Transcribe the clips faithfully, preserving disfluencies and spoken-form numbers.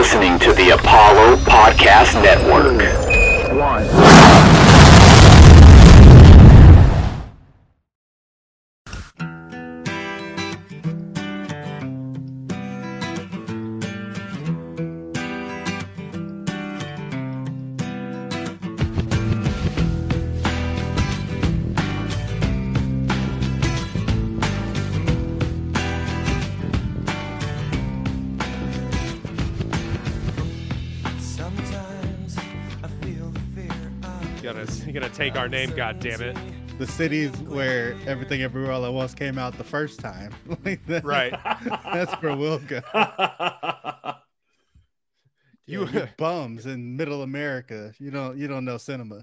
listening to the Apollo Podcast Network. One. Take our name, goddammit. The cities where Everything Everywhere All at Once came out the first time. Like that, right. That's where we'll go. you, you bums in middle America. You don't you don't know cinema.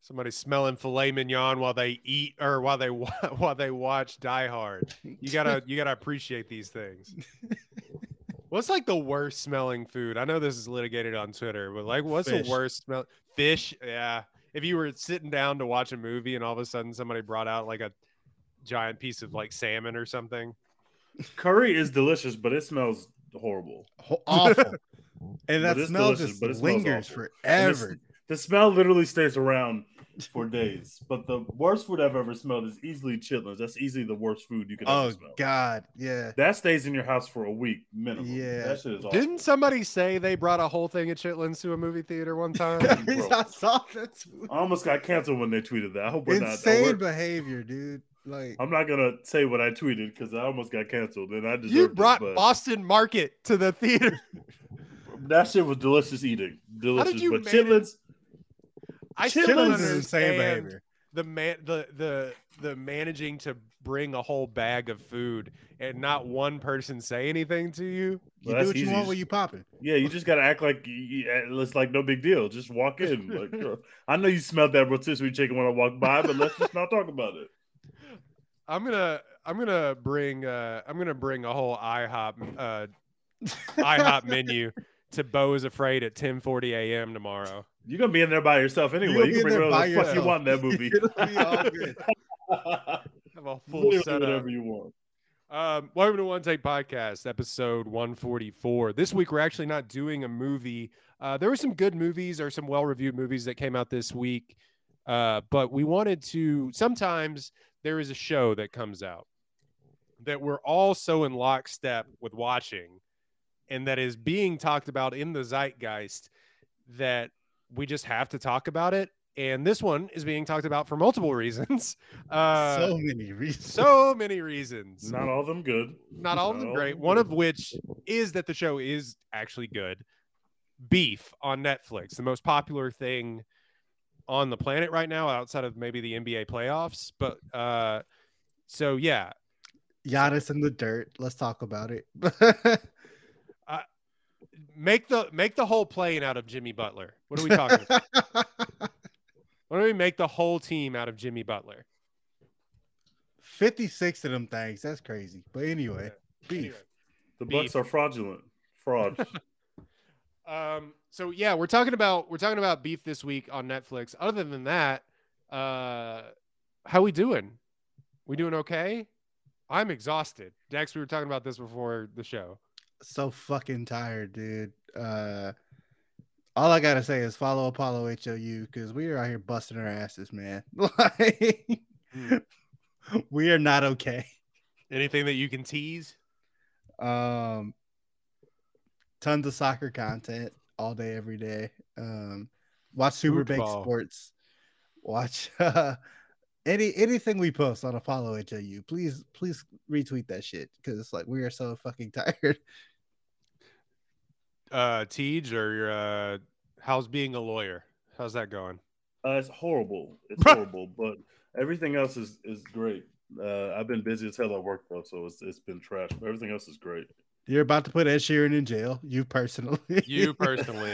Somebody smelling filet mignon while they eat or while they while they watch Die Hard. You gotta you gotta appreciate these things. What's like the worst smelling food? I know this is litigated on Twitter, but like what's Fish. The worst smell? Fish, yeah. If you were sitting down to watch a movie and all of a sudden somebody brought out like a giant piece of like salmon or something. Curry is delicious, but it smells horrible. Awful. And that smell just but it lingers forever. The smell literally stays around for days. But the worst food I've ever smelled is easily chitlins. That's easily the worst food you can ever oh, smell. Oh, God. Yeah. That stays in your house for a week minimum. Yeah. That shit is awful. Didn't somebody say they brought a whole thing of chitlins to a movie theater one time? I saw that. I almost got canceled when they tweeted that. I hope we're Insane not. Insane behavior, dude. Like I'm not going to say what I tweeted because I almost got canceled. And I deserved You brought it, but... Boston Market to the theater. That shit was delicious eating. Delicious. How did you but chitlins... It? I still don't understand the man, the the the managing to bring a whole bag of food and not one person say anything to you. Well, you do what easy. You want when you pop it. Yeah, you just gotta act like you, it's like no big deal. Just walk in. Like, I know you smelled that rotisserie chicken when I walked by, but let's just not talk about it. I'm gonna I'm gonna bring uh, I'm gonna bring a whole IHOP uh, IHOP menu to Bo Is Afraid at ten forty a.m. tomorrow. You're gonna be in there by yourself anyway. You can bring whatever the fuck you want in that movie. It'll be all good. Have a full setup. Whatever you want. Um, welcome to One Take Podcast, episode one forty-four. This week we're actually not doing a movie. Uh, there were some good movies or some well-reviewed movies that came out this week, uh, but we wanted to. Sometimes there is a show that comes out that we're all so in lockstep with watching, and that is being talked about in the zeitgeist that we just have to talk about it. And this one is being talked about for multiple reasons. Uh, so many reasons. So many reasons. Not all of them good. Not all of them great. One of which is that the show is actually good. Beef on Netflix, the most popular thing on the planet right now, outside of maybe the N B A playoffs. But uh, so, yeah. Giannis in the dirt. Let's talk about it. uh, make the make the whole plane out of Jimmy Butler. What are we talking about? Why don't we make the whole team out of Jimmy Butler? fifty-six of them things. That's crazy. But anyway, yeah. Beef. Anyway, the beef. Bucks are fraudulent. Fraud. um. So yeah, we're talking about we're talking about Beef this week on Netflix. Other than that, uh, how we doing? We doing okay? I'm exhausted. Dex, we were talking about this before the show. So fucking tired, dude. Uh. All I gotta say is follow Apollo H O U because we are out here busting our asses, man. Like, mm. We are not okay. Anything that you can tease? Um, tons of soccer content all day, every day. Um, watch Super Bake Sports. Watch uh, any anything we post on Apollo H O U. Please, please retweet that shit because it's like we are so fucking tired. Uh, Tej, or your uh, how's being a lawyer? How's that going? Uh, it's horrible. It's horrible, but everything else is, is great. Uh, I've been busy as hell at work though, so it's it's been trash. But everything else is great. You're about to put Ed Sheeran in jail. You personally, you personally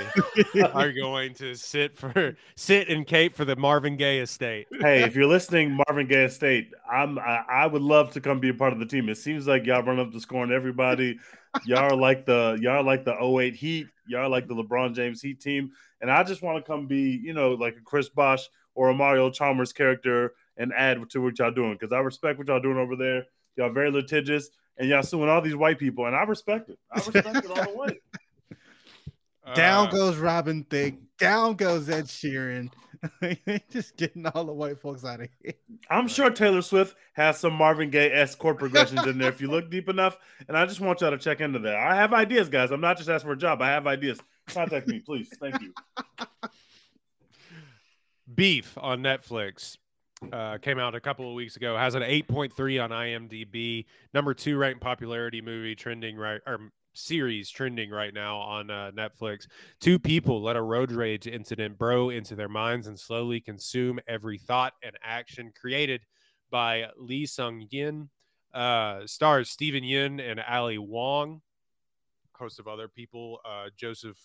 are going to sit for sit and cape for the Marvin Gaye estate. Hey, if you're listening, Marvin Gaye estate, I'm I, I would love to come be a part of the team. It seems like y'all run up the score on everybody. Y'all are like the y'all are like the oh eight Heat. Y'all are like the LeBron James Heat team. And I just want to come be, you know, like a Chris Bosh or a Mario Chalmers character and add to what y'all doing because I respect what y'all doing over there. Y'all very litigious. And y'all suing all these white people, and I respect it. I respect it all the way. Down uh, goes Robin Thicke. Down goes Ed Sheeran. Just getting all the white folks out of here. I'm sure Taylor Swift has some Marvin Gaye-esque chord progressions in there if you look deep enough. And I just want y'all to check into that. I have ideas, guys. I'm not just asking for a job. I have ideas. Contact me, please. Thank you. Beef on Netflix uh, came out a couple of weeks ago. Has an eight point three on IMDb. Number two ranked popularity movie trending right or series trending right now on uh, Netflix. Two people let a road rage incident burrow into their minds and slowly consume every thought and action. Created by Lee Sung Yin, uh, stars Steven Yeun and Ali Wong, a host of other people. Uh, Joseph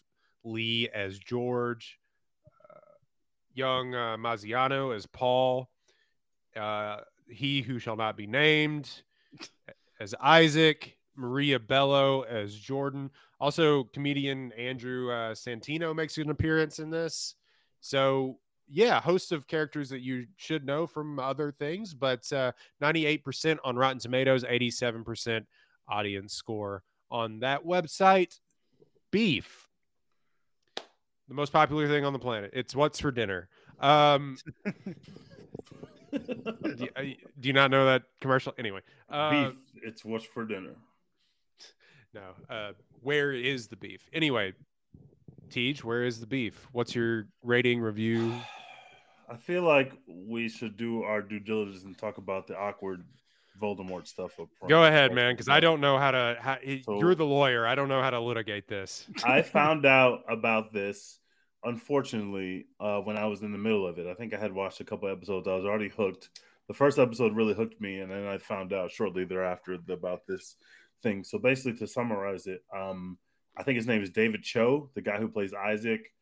Lee as George, uh, Young uh, Maziano as Paul, uh, he who shall not be named as Isaac, Maria Bello as Jordan. Also, comedian Andrew uh, Santino makes an appearance in this. So, yeah, host of characters that you should know from other things, but uh, ninety-eight percent on Rotten Tomatoes, eighty-seven percent audience score on that website. Beef. The most popular thing on the planet. It's what's for dinner. Um, do, you, do you not know that commercial? Anyway. Uh, Beef, it's what's for dinner. No, uh, where is the beef? Anyway, Tej, where is the beef? What's your rating review? I feel like we should do our due diligence and talk about the awkward Voldemort stuff up front. Go ahead, man, because I don't know how to. How, so, you're the lawyer. I don't know how to litigate this. I found out about this, unfortunately, uh, when I was in the middle of it. I think I had watched a couple episodes. I was already hooked. The first episode really hooked me, and then I found out shortly thereafter about this thing. So basically, to summarize it, um, I think his name is David Cho, the guy who plays Isaac,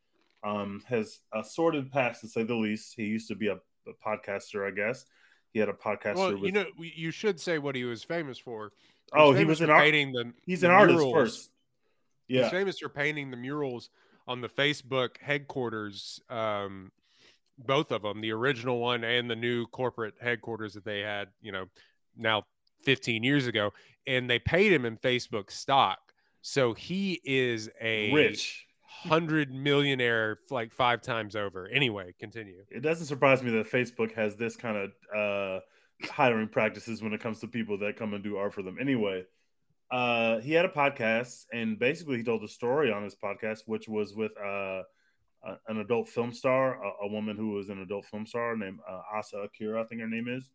um, has a sordid past, to say the least. He used to be a, a podcaster, I guess. He had a podcaster. Well, with... you know, you should say what he was famous for. He was oh, famous he was an art... the, He's the an murals. artist first. Yeah, he's famous for painting the murals on the Facebook headquarters. Um, both of them, the original one and the new corporate headquarters that they had. You know, now fifteen years ago, and they paid him in Facebook stock, so he is a rich hundred millionaire like five times over. Anyway, continue. It doesn't surprise me that Facebook has this kind of uh hiring practices when it comes to people that come and do art for them. Anyway, uh he had a podcast, and basically he told a story on his podcast, which was with uh a, an adult film star, a, a woman who was an adult film star named uh, Asa Akira, I think her name is.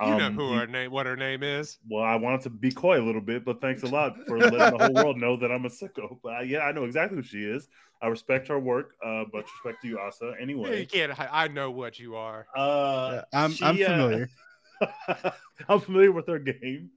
You know um, who her name, what her name is. Well, I wanted to be coy a little bit, but thanks a lot for letting the whole world know that I'm a sicko. But I, yeah, I know exactly who she is. I respect her work, uh, but respect to you, Asa. Anyway, you can't. I know what you are. Uh, I'm, she, I'm familiar. Uh, I'm familiar with her game.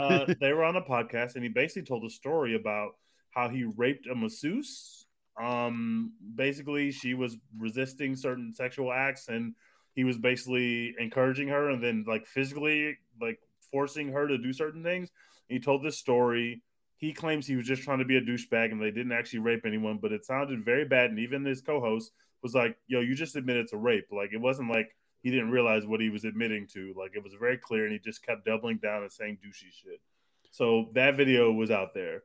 Uh, they were on a podcast, and he basically told a story about how he raped a masseuse. Um, basically, she was resisting certain sexual acts, and he was basically encouraging her and then like physically like forcing her to do certain things. He told this story. He claims he was just trying to be a douchebag and they didn't actually rape anyone, but it sounded very bad. And even his co-host was like, yo, you just admitted to rape. Like, it wasn't like he didn't realize what he was admitting to. Like, it was very clear, and he just kept doubling down and saying douchey shit. So that video was out there.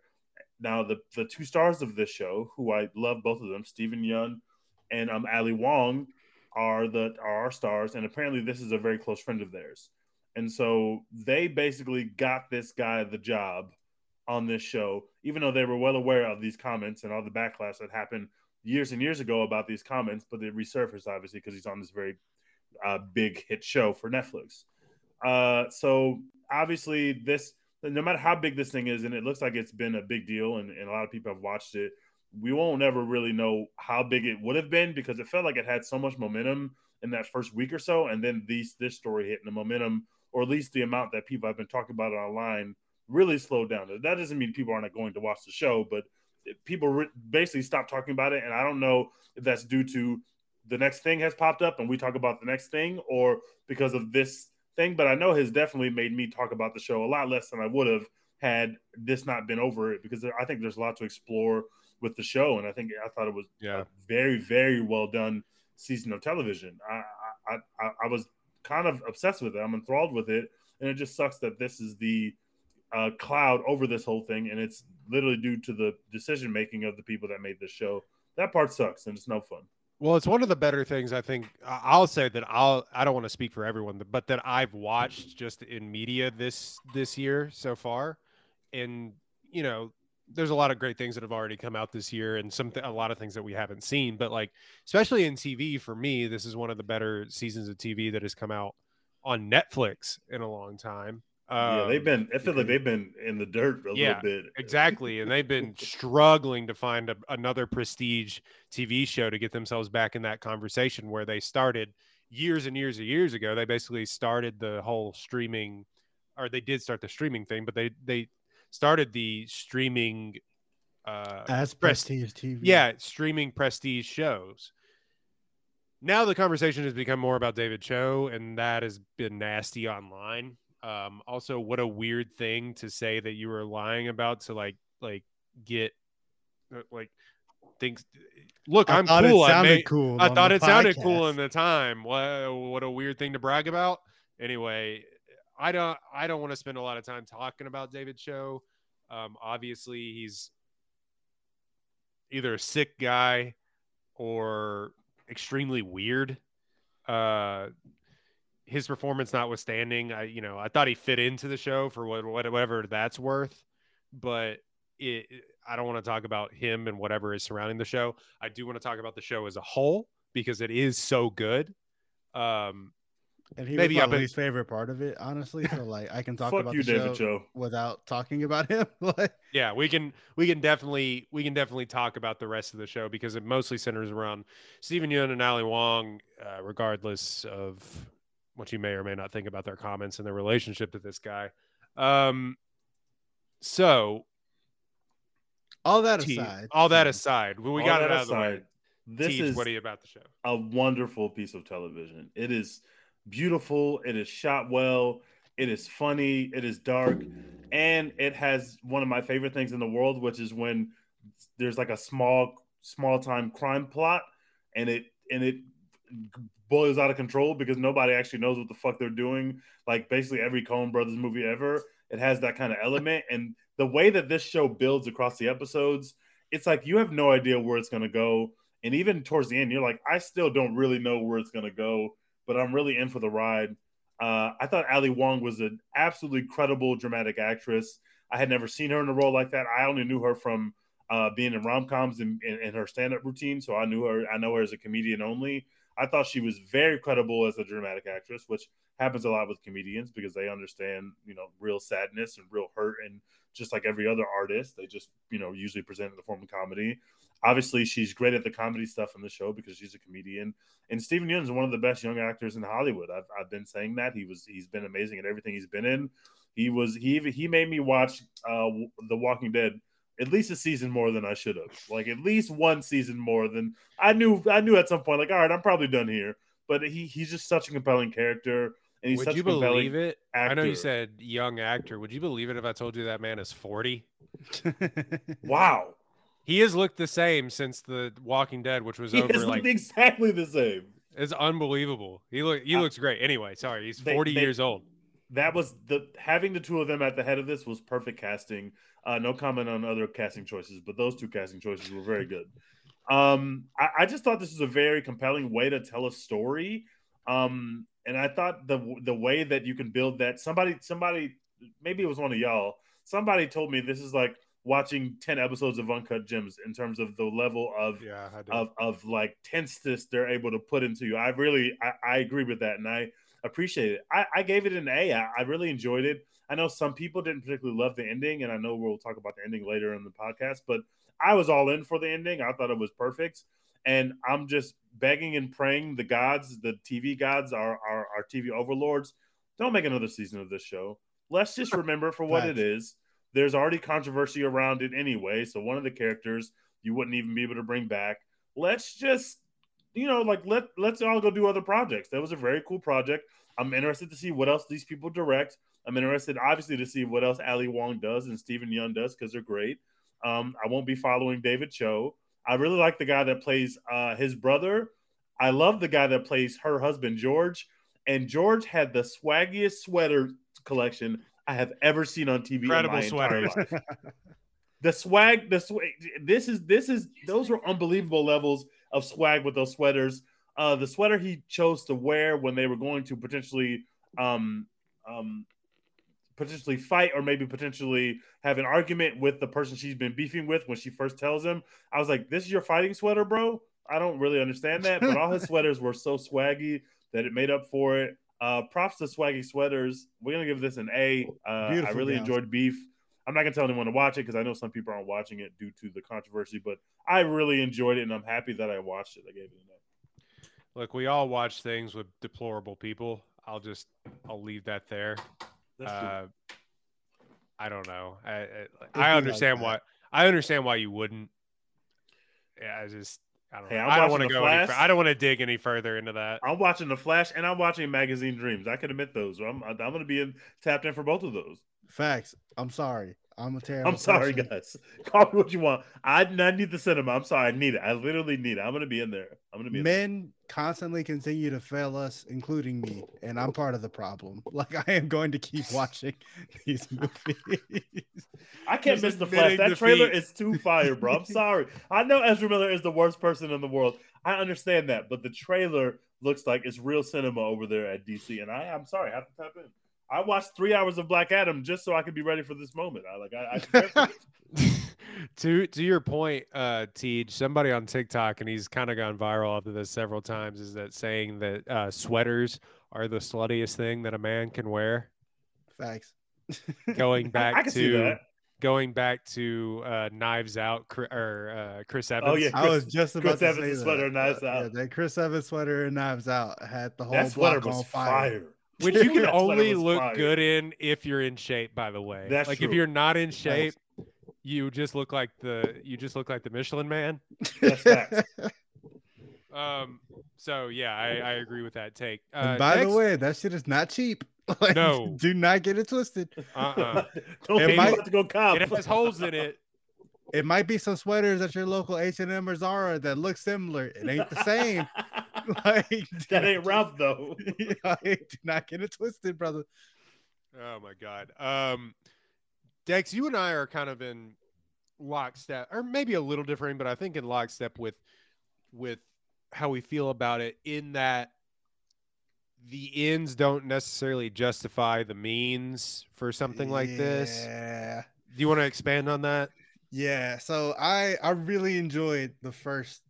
Now the, the two stars of this show, who I love both of them, Steven Yeun and um, Ali Wong, are the are our stars, and apparently this is a very close friend of theirs, and so they basically got this guy the job on this show, even though they were well aware of these comments and all the backlash that happened years and years ago about these comments, but they resurfaced obviously because he's on this very uh, big hit show for Netflix. Uh, so obviously this, no matter how big this thing is, and it looks like it's been a big deal, and, and a lot of people have watched it, we won't ever really know how big it would have been because it felt like it had so much momentum in that first week or so. And then these, this story hit, and the momentum, or at least the amount that people have been talking about online, really slowed down. That doesn't mean people aren't going to watch the show, but people re- basically stopped talking about it. And I don't know if that's due to the next thing has popped up and we talk about the next thing, or because of this thing. But I know has definitely made me talk about the show a lot less than I would have had this not been over it, because I think there's a lot to explore with the show, and I think I thought it was yeah. a very, very well done season of television. I, I I I was kind of obsessed with it. I'm enthralled with it, and it just sucks that this is the uh, cloud over this whole thing, and it's literally due to the decision making of the people that made this show. That part sucks, and it's no fun. Well, it's one of the better things, I think. I'll say that I'll, I don't want to speak for everyone, but that I've watched just in media this this year so far. And, you know, there's a lot of great things that have already come out this year and some th- a lot of things that we haven't seen. But, like, especially in T V, for me, this is one of the better seasons of T V that has come out on Netflix in a long time. Um, yeah, they've been, I feel like they've been in the dirt a yeah, little bit. Exactly. And they've been struggling to find a, another prestige T V show to get themselves back in that conversation where they started years and years and years ago. They basically started the whole streaming, or they did start the streaming thing, but they, they started the streaming. Uh, As prestige T V. Yeah, streaming prestige shows. Now the conversation has become more about David Cho, and that has been nasty online. Um, also, what a weird thing to say that you were lying about to like, like get like things. Look, I'm cool. I thought cool. it sounded I made, cool. I thought it podcast. sounded cool in the time. What, what a weird thing to brag about. Anyway, I don't, I don't want to spend a lot of time talking about David Cho. Um, obviously he's either a sick guy or extremely weird. Uh, His performance notwithstanding, I you know I thought he fit into the show for what, whatever that's worth, but it, I don't want to talk about him and whatever is surrounding the show. I do want to talk about the show as a whole because it is so good. Um, and he maybe was my least favorite part of it, honestly. So like I can talk about you, the David show Cho. without talking about him. like, yeah, we can we can definitely we can definitely talk about the rest of the show because it mostly centers around Steven Yeun and Ali Wong, uh, regardless of what you may or may not think about their comments and their relationship to this guy. Um, so all that T, aside, all that aside, well, we all got it out aside, of the way. This T, is what are you about the show? A wonderful piece of television. It is beautiful. It is shot well. It is funny. It is dark. And it has one of my favorite things in the world, which is when there's like a small, small time crime plot and it, and it, boils out of control because nobody actually knows what the fuck they're doing. Like basically every Coen Brothers movie ever, it has that kind of element. And the way that this show builds across the episodes, it's like you have no idea where it's going to go. And even towards the end, you're like, I still don't really know where it's going to go, but I'm really in for the ride. Uh, I thought Ali Wong was an absolutely credible dramatic actress. I had never seen her in a role like that. I only knew her from uh, being in rom-coms and, and, and her stand-up routine. So I knew her, I know her as a comedian only. I thought she was very credible as a dramatic actress, which happens a lot with comedians because they understand, you know, real sadness and real hurt. And just like every other artist, they just, you know, usually present in the form of comedy. Obviously, she's great at the comedy stuff in the show because she's a comedian. And Steven Yeun is one of the best young actors in Hollywood. I've, I've been saying that. He was, he's been amazing at everything he's been in. He was, he, he made me watch uh, The Walking Dead at least a season more than I should have. Like at least one season more than I knew. I knew at some point, like, all right, I'm probably done here. But he he's just such a compelling character, and he's Would such you a compelling believe it? Actor. I know you said young actor. Would you believe it if I told you that man is forty? Wow, he has looked the same since The Walking Dead, which was he over. Has like looked exactly the same. It's unbelievable. He look he I, looks great. Anyway, sorry, he's they, forty they, years old. That was the having the two of them at the head of this was perfect casting. Uh, no comment on other casting choices, but those two casting choices were very good. Um, I, I just thought this was a very compelling way to tell a story, um, and I thought the the way that you can build that somebody somebody maybe it was one of y'all somebody told me this is like watching ten episodes of Uncut Gems in terms of the level of yeah, of of like tenseness they're able to put into you. I really I, I agree with that, and I appreciate it. I, I gave it an A. I, I really enjoyed it. I know some people didn't particularly love the ending, and I know we'll talk about the ending later in the podcast, but I was all in for the ending. I thought it was perfect, and I'm just begging and praying the gods, the T V gods, our, our, our T V overlords, don't make another season of this show. Let's just remember it for what it is. There's already controversy around it anyway, so one of the characters you wouldn't even be able to bring back. Let's just, you know, like let, let's all go do other projects. That was a very cool project. I'm interested to see what else these people direct. I'm interested, obviously, to see what else Ali Wong does and Steven Yeun does because they're great. Um, I won't be following David Cho. I really like the guy that plays uh, his brother. I love the guy that plays her husband, George. And George had the swaggiest sweater collection I have ever seen on T V. Incredible in my sweaters. Entire life. The swag, the swag. This is this is those were unbelievable levels of swag with those sweaters. Uh, the sweater he chose to wear when they were going to potentially, um, um, potentially fight or maybe potentially have an argument with the person she's been beefing with when she first tells him, I was like, "This is your fighting sweater, bro." I don't really understand that, but all his sweaters were so swaggy that it made up for it. Uh, props to swaggy sweaters. We're gonna give this an A. Uh, Beautiful I really guys. enjoyed Beef. I'm not gonna tell anyone to watch it because I know some people aren't watching it due to the controversy, but I really enjoyed it and I'm happy that I watched it. I gave it an A. Look, we all watch things with deplorable people. I'll just I'll leave that there. Uh, I don't know. I I, I understand like why I understand why you wouldn't. Yeah, I just. I don't, hey, I don't want to go. Any fr- I don't want to dig any further into that. I'm watching The Flash and I'm watching Magazine Dreams. I can admit those. I'm I'm going to be in, tapped in for both of those. Facts. I'm sorry. I'm a terrible. I'm sorry, person. guys. Call me what you want. I, I need the cinema. I'm sorry. I need it. I literally need it. I'm going to be in there. I'm going to be. Men in there. Constantly continue to fail us, including me, and I'm part of the problem. Like I am going to keep watching these movies. I can't miss The Flash. That defeat. Trailer is too fire, bro. I'm sorry. I know Ezra Miller is the worst person in the world. I understand that, but the trailer looks like it's real cinema over there at D C, and I, I'm sorry. I have to tap in. I watched three hours of Black Adam just so I could be ready for this moment. I like I, I to to your point, uh, Tej, somebody on TikTok, and he's kind of gone viral after this several times, is that saying that uh, sweaters are the sluttiest thing that a man can wear. Facts. Going back I, I can to see that. Going back to uh, Knives Out or uh, Chris Evans. Oh yeah, Chris, I was just about Chris to Evans say that. Sweater, Knives uh, Out. Yeah, that Chris Evans sweater and Knives Out had the whole that block was on fire. fire. Which you can only look fire. good in if you're in shape, by the way. That's like true. If you're not in shape, you just look like the you just look like the Michelin Man. That's facts. Um. So yeah, I, I agree with that take. Uh, and by next, the way, that shit is not cheap. Like, no, do not get it twisted. Uh. Uh-uh. Don't it might, to go cop. It has holes in it. It might be some sweaters at your local H and M or Zara that look similar. It ain't the same. Like that ain't Ralph though. Like, do not get it twisted, brother. Oh my God. Um, Dex, you and I are kind of in lockstep, or maybe a little different, but I think in lockstep with with how we feel about it. In that the ends don't necessarily justify the means for something yeah. like this. Do you want to expand on that? Yeah. So I I really enjoyed the first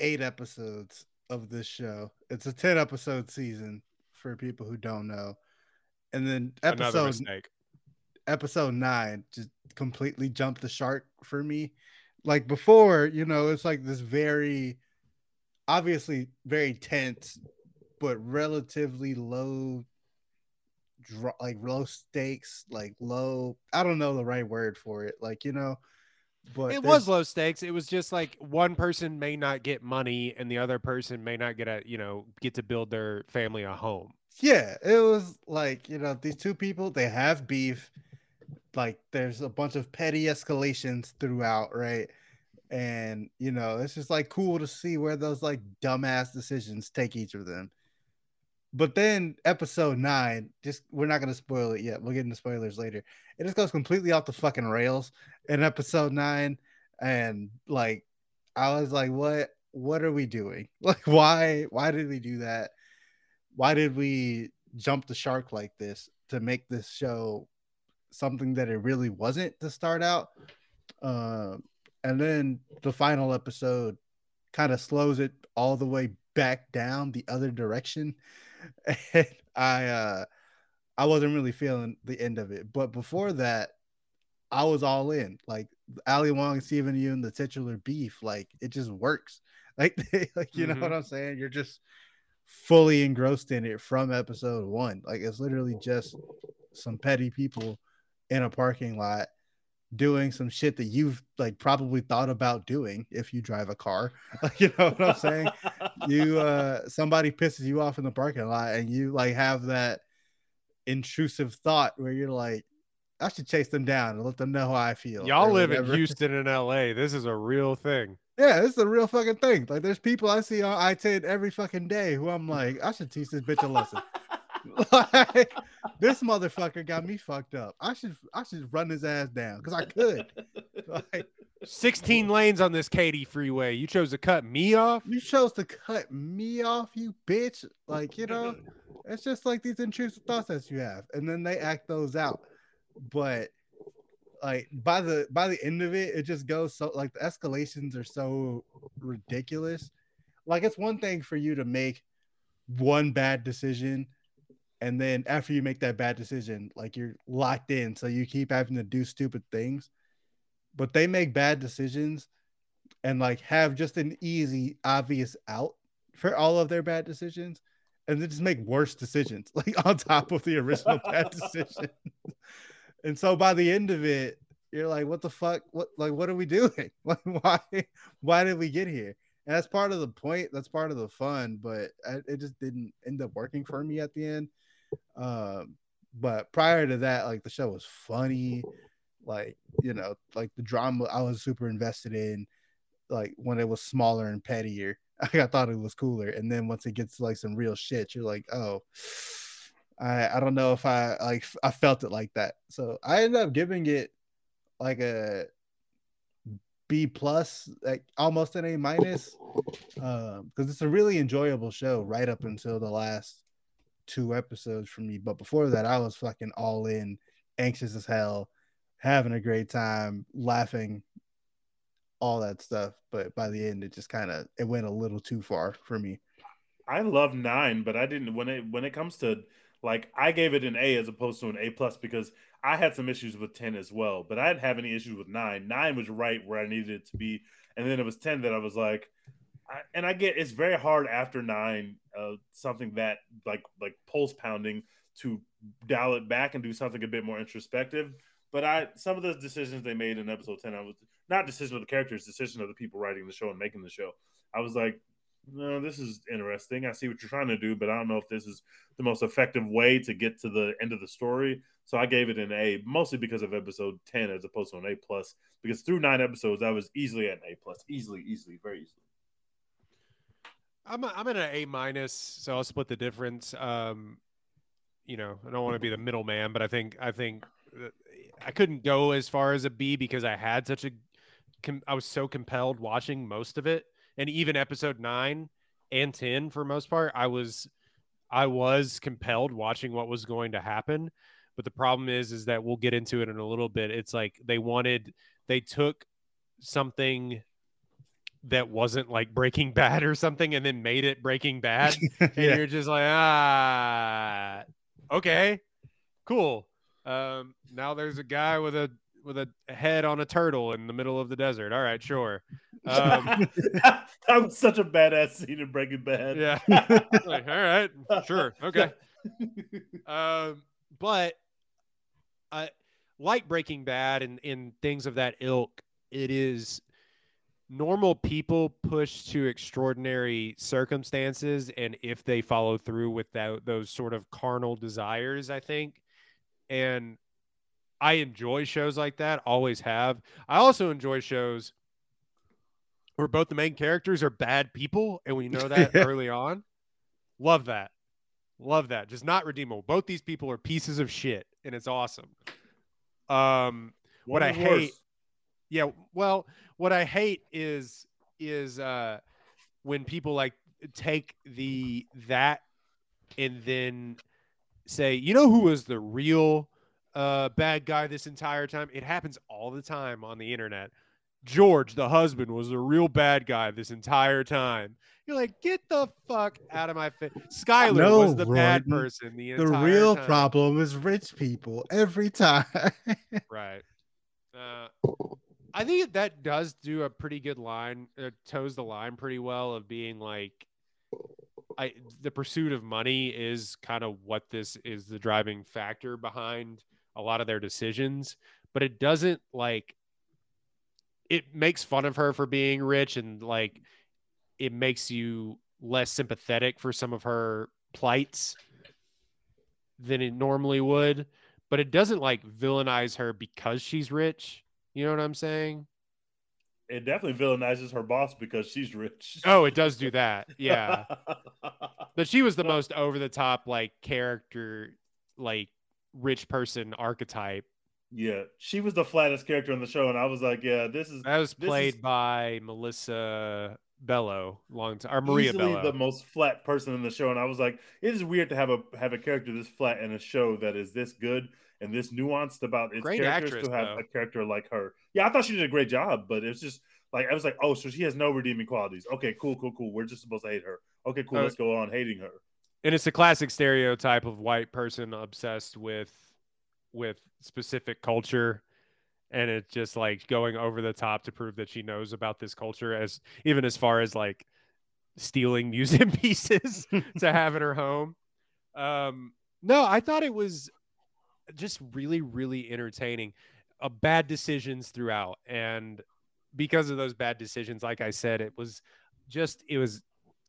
eight episodes of this show. It's a ten episode season for people who don't know, and then episode episode nine just completely jumped the shark for me. Like before, you know, it's like this very obviously very tense but relatively low like low stakes like low I don't know the right word for it like you know But it was low stakes. It was just like one person may not get money and the other person may not get a, you know, get to build their family a home. Yeah, it was like, you know, these two people, they have beef. Like there's a bunch of petty escalations throughout, right? And, you know, it's just like cool to see where those like dumbass decisions take each of them. But then episode nine, just we're not gonna spoil it yet. We'll get into spoilers later. It just goes completely off the fucking rails in episode nine, and like I was like, what? What are we doing? Like, why? Why did we do that? Why did we jump the shark like this to make this show something that it really wasn't to start out? Uh, and then the final episode kind of slows it all the way back down the other direction. And I uh I wasn't really feeling the end of it, but before that I was all in. Like Ali Wong and Steven Yeun, the titular beef, like it just works. Like, they, like you mm-hmm. know what I'm saying? You're just fully engrossed in it from episode one. Like it's literally just some petty people in a parking lot doing some shit that you've like probably thought about doing if you drive a car. Like, you know what I'm saying? You uh somebody pisses you off in the parking lot and you like have that intrusive thought where you're like, I should chase them down and let them know how I feel. Y'all live in Houston and L A. This is a real thing. Yeah, this is a real fucking thing. Like there's people I see on I ten every fucking day who I'm like, I should teach this bitch a lesson. Like, this motherfucker got me fucked up. I should I should run his ass down because I could. Like, sixteen lanes on this Katy freeway. You chose to cut me off? You chose to cut me off, you bitch. Like, you know, it's just like these intrusive thoughts that you have. And then they act those out. But like by the by the end of it, it just goes so like the escalations are so ridiculous. Like, it's one thing for you to make one bad decision, and then after you make that bad decision, like, you're locked in, so you keep having to do stupid things. But they make bad decisions and like have just an easy, obvious out for all of their bad decisions, and then just make worse decisions, like on top of the original bad decision. And so by the end of it, you're like, what the fuck? What, like, what are we doing? Like, why, why did we get here? And that's part of the point. That's part of the fun, but I, it just didn't end up working for me at the end. Um, but prior to that, like, the show was funny. Like, you know, like the drama I was super invested in, like when it was smaller and pettier, like, I thought it was cooler. And then once it gets to like some real shit, you're like, oh, I, I don't know if I like, I felt it like that. So I ended up giving it like a B plus, like almost an A minus, um, because it's a really enjoyable show right up until the last two episodes for me. But before that, I was fucking all in, anxious as hell, having a great time, laughing, all that stuff. But by the end, it just kind of, it went a little too far for me. I love nine, but I didn't, when it, when it comes to, like, I gave it an A as opposed to an A plus because I had some issues with ten as well, but I didn't have any issues with nine. Nine was right where I needed it to be. And then it was ten that I was like, I, and I get, it's very hard after nine, uh, something that like, like pulse pounding to dial it back and do something a bit more introspective. But I, some of those decisions they made in episode ten, I was not decision of the characters, decision of the people writing the show and making the show. I was like, no, this is interesting. I see what you're trying to do, but I don't know if this is the most effective way to get to the end of the story. So I gave it an A, mostly because of episode ten as opposed to an A plus. Because through nine episodes, I was easily at an A plus, easily, easily, very easily. I'm a, I'm at an A minus, so I'll split the difference. Um, you know, I don't want to be the middleman, but I think I think. I couldn't go as far as a B because I had such a, I was so compelled watching most of it. And even episode nine and ten for most part, I was, I was compelled watching what was going to happen. But the problem is, is that we'll get into it in a little bit. It's like they wanted, they took something that wasn't like Breaking Bad or something and then made it Breaking Bad. yeah. And you're just like, ah, okay, cool. Um, now there's a guy with a with a head on a turtle in the middle of the desert. All right, sure. Um, that was such a badass scene in Breaking Bad. Yeah. Like, all right, sure, okay. um, but I like Breaking Bad and in things of that ilk. It is normal people pushed to extraordinary circumstances, and if they follow through with that, those sort of carnal desires, I think. And I enjoy shows like that, always have. I also enjoy shows where both the main characters are bad people, and we know that early on. Love that. Love that. Just not redeemable. Both these people are pieces of shit, and it's awesome. Um, what, what I hate... Worse. Yeah, well, what I hate is is uh, when people like take the that and then... say, you know who was the real uh, bad guy this entire time? It happens all the time on the internet. George, the husband, was the real bad guy this entire time. You're like, get the fuck out of my face. Skyler no, was the Roy, bad person the entire time. The real time. Problem is rich people every time. Right. Uh, I think that does do a pretty good line, or toes the line pretty well of being like, I, the pursuit of money is kind of what this is the driving factor behind a lot of their decisions, but it doesn't like, it makes fun of her for being rich and like, it makes you less sympathetic for some of her plights than it normally would, but it doesn't like villainize her because she's rich. You know what I'm saying? it definitely villainizes her boss because she's rich. Oh, it does do that. Yeah. But she was the most over the top, like, character, like, rich person archetype. Yeah, she was the flattest character on the show, and I was like, yeah, this is... That was played is... by Melissa Bello, long time, or Maria Bello. Easily the most flat person in the show, and I was like, it is weird to have a have a character this flat in a show that is this good and this nuanced about its great characters actress, to have though. A character like her. Yeah, I thought she did a great job, but it's just like, I was like, oh, so she has no redeeming qualities. Okay, cool, cool, cool. We're just supposed to hate her. Okay, cool, uh, let's go on hating her. And it's a classic stereotype of white person obsessed with with specific culture, and it's just like going over the top to prove that she knows about this culture, as even as far as like stealing museum pieces to have in her home. Um, no, I thought it was just really, really entertaining. Uh, bad decisions throughout. And because of those bad decisions, like I said, it was just, it was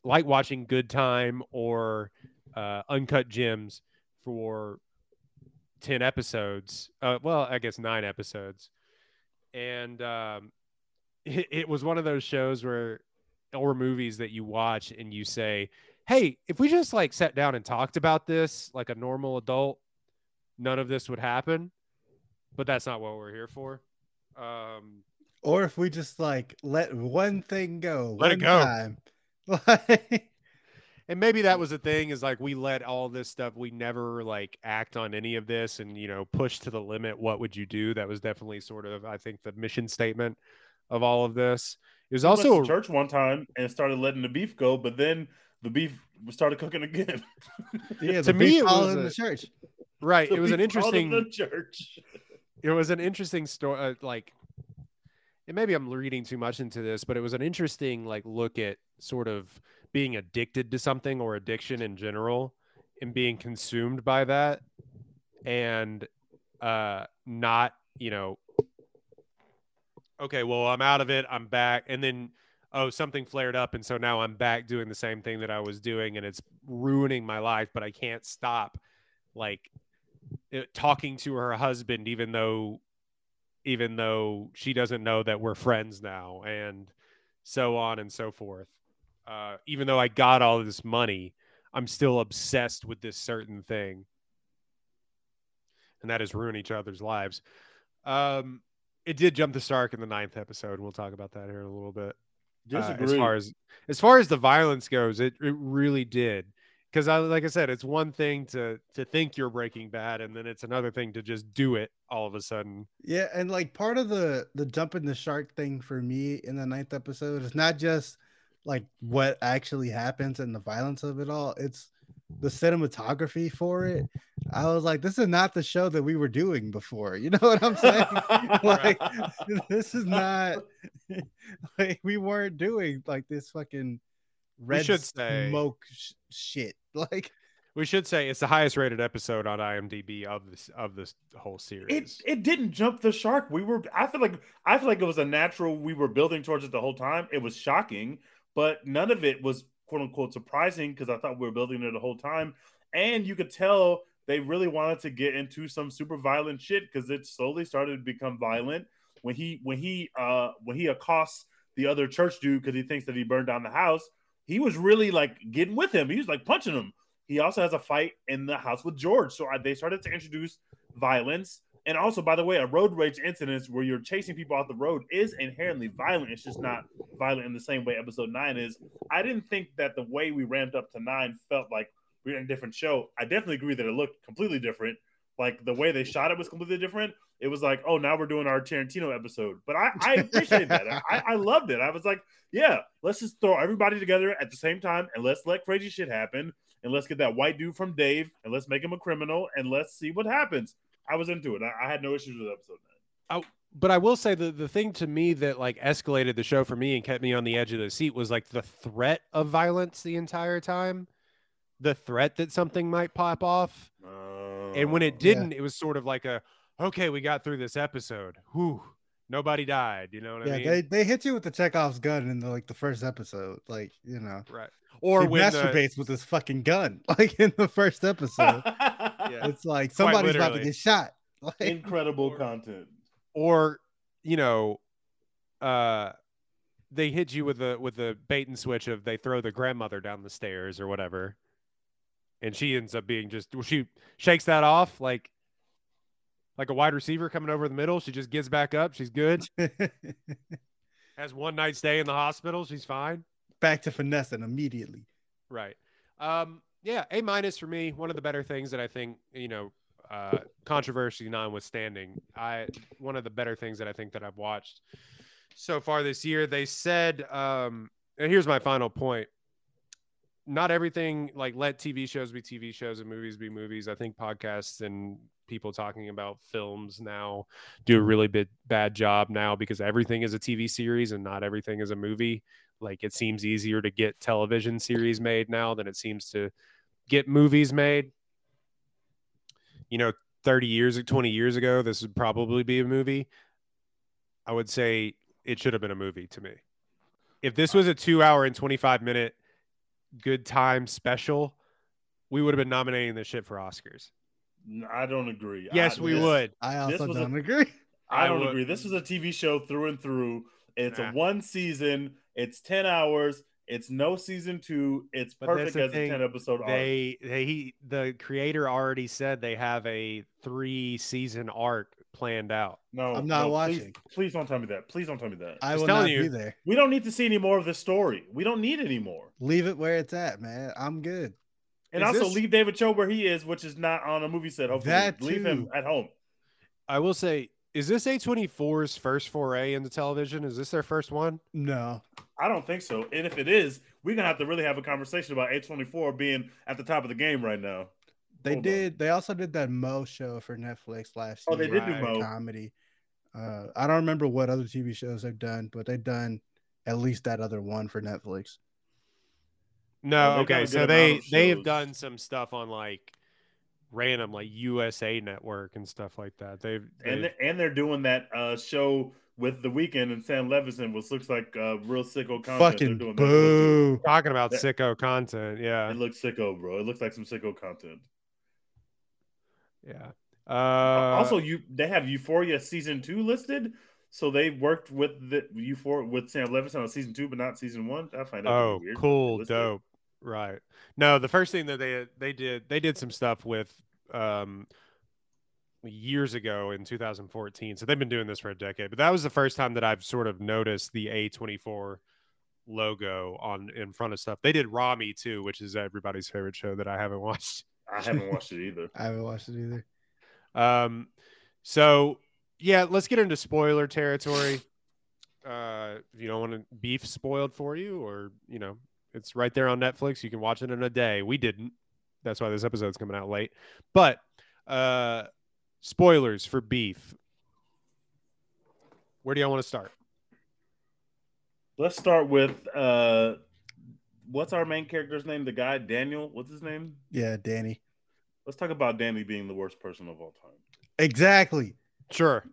like watching Good Time or uh, Uncut Gems for ten episodes, uh well I guess nine episodes, and um it, it was one of those shows where, or movies, that you watch and you say, hey, if we just like sat down and talked about this like a normal adult, none of this would happen. But that's not what we're here for. Um or if we just like let one thing go, let it go. And maybe that was the thing, is like, we let all this stuff, we never like act on any of this and, you know, push to the limit. What would you do? That was definitely sort of, I think, the mission statement of all of this. It was also a church one time and started letting the beef go, but then the beef started cooking again. Yeah, to me, it was in the church. Right. It was an interesting church. It was an interesting story. Uh, like, and maybe I'm reading too much into this, but it was an interesting like look at sort of being addicted to something, or addiction in general, and being consumed by that, and uh, not, you know, okay, well, I'm out of it, I'm back. And then, oh, something flared up. And so now I'm back doing the same thing that I was doing, and it's ruining my life, but I can't stop like it, talking to her husband, even though, even though she doesn't know that we're friends now, and so on and so forth. Uh, even though I got all of this money, I'm still obsessed with this certain thing, and that is ruin each other's lives. Um, it did jump the shark in the ninth episode. We'll talk about that here in a little bit. Uh, as far as as far as the violence goes, it, it really did. Because I, like I said, it's one thing to to think you're Breaking Bad, and then it's another thing to just do it all of a sudden. Yeah, and like part of the the jumping the shark thing for me in the ninth episode is not just like what actually happens and the violence of it all, it's the cinematography for it. I was like, this is not the show that we were doing before. You know what I'm saying? Like, this is not like, we weren't doing like this fucking red smoke say, sh- shit. Like, we should say it's the highest rated episode on IMDb of this of this whole series. It it didn't jump the shark. We were I feel like I feel like it was a natural, we were building towards it the whole time. It was shocking, but none of it was, quote unquote, surprising, because I thought we were building it the whole time. And you could tell they really wanted to get into some super violent shit, because it slowly started to become violent when he when he uh, when he accosts the other church dude because he thinks that he burned down the house. He was really like getting with him. He was like punching him. He also has a fight in the house with George. So they started to introduce violence. And also, by the way, a road rage incident where you're chasing people off the road is inherently violent. It's just not violent in the same way episode nine is. I didn't think that the way we ramped up to nine felt like we were in a different show. I definitely agree that it looked completely different. Like, the way they shot it was completely different. It was like, oh, now we're doing our Tarantino episode. But I, I appreciate that. I, I loved it. I was like, yeah, let's just throw everybody together at the same time and let's let crazy shit happen. And let's get that white dude from Dave and let's make him a criminal and let's see what happens. I was into it. I, I had no issues with episode nine. I, but I will say the, the thing to me that like escalated the show for me and kept me on the edge of the seat was like the threat of violence the entire time. The threat that something might pop off. Uh, and when it didn't, yeah. It was sort of like a, okay, we got through this episode. Whew. Nobody died. You know what yeah, I mean? They, they hit you with the Chekhov's gun in the, like the first episode. Like, you know. Right. Or he when masturbates the... with his fucking gun. Like in the first episode. Yeah. It's like somebody's about to get shot. Like, incredible or, content. Or, you know, uh, they hit you with a with a bait and switch of they throw the grandmother down the stairs or whatever, and she ends up being just she shakes that off like like a wide receiver coming over the middle. She just gets back up. She's good. Has one night stay in the hospital. She's fine. Back to finessing immediately. Right. Um, yeah. A minus for me. One of the better things that I think, you know, uh, controversy notwithstanding, I, one of the better things that I think that I've watched so far this year, they said, um, and here's my final point. Not everything, like, let T V shows be T V shows and movies be movies. I think podcasts and people talking about films now do a really bit bad job now because everything is a T V series and not everything is a movie. Like, it seems easier to get television series made now than it seems to get movies made. You know, thirty years, twenty years ago, this would probably be a movie. I would say it should have been a movie to me. If this was a two hour and twenty-five minute Good Time special, we would have been nominating this shit for Oscars. I don't agree. Yes, I, we this, would. I also don't a, agree. I don't I agree. This is a T V show through and through. It's nah. a one season. It's ten hours. It's no season two. It's but perfect as thing. a ten episode arc. They, they, he, the creator already said they have a three season arc planned out. No, I'm not no, watching. Please, please don't tell me that. Please don't tell me that. I will not you, be there. We don't need to see any more of this story. We don't need any more. Leave it where it's at, man. I'm good. And is also this... leave David Cho where he is, which is not on a movie set. Hopefully, that leave him at home. I will say, is this A twenty-four's first foray into television? Is this their first one? No, I don't think so. And if it is, we're gonna have to really have a conversation about A twenty-four being at the top of the game right now. They Hold did. On. They also did that Mo show for Netflix last year. Oh, they did do Mo comedy. Uh, I don't remember what other T V shows they've done, but they've done at least that other one for Netflix. No, okay, so they they have done some stuff on like random like U S A Network and stuff like that. They've, they've... and they're, and they're doing that uh, show with The Weeknd and Sam Levinson, which looks like uh, real sicko content. Fucking doing boo! That. Talking about that, sicko content, yeah. It looks sicko, bro. It looks like some sicko content. Yeah. Uh... Also, you they have Euphoria season two listed. So they worked with the Euphoria with Sam Levinson on season two, but not season one. I find that oh, weird. cool, dope. Right. No, the first thing that they they did, they did some stuff with um, years ago in two thousand fourteen. So they've been doing this for a decade. But that was the first time that I've sort of noticed the A twenty-four logo on in front of stuff. They did Rami, too, which is everybody's favorite show that I haven't watched. I haven't watched it either. I haven't watched it either. Um, so, yeah, let's get into spoiler territory. Uh, if you don't want to beef spoiled for you or, you know, it's right there on Netflix. You can watch it in a day. We didn't. That's why this episode's coming out late. But uh, spoilers for Beef. Where do y'all want to start? Let's start with uh, what's our main character's name? The guy, Daniel. What's his name? Yeah, Danny. Let's talk about Danny being the worst person of all time. Exactly. Sure.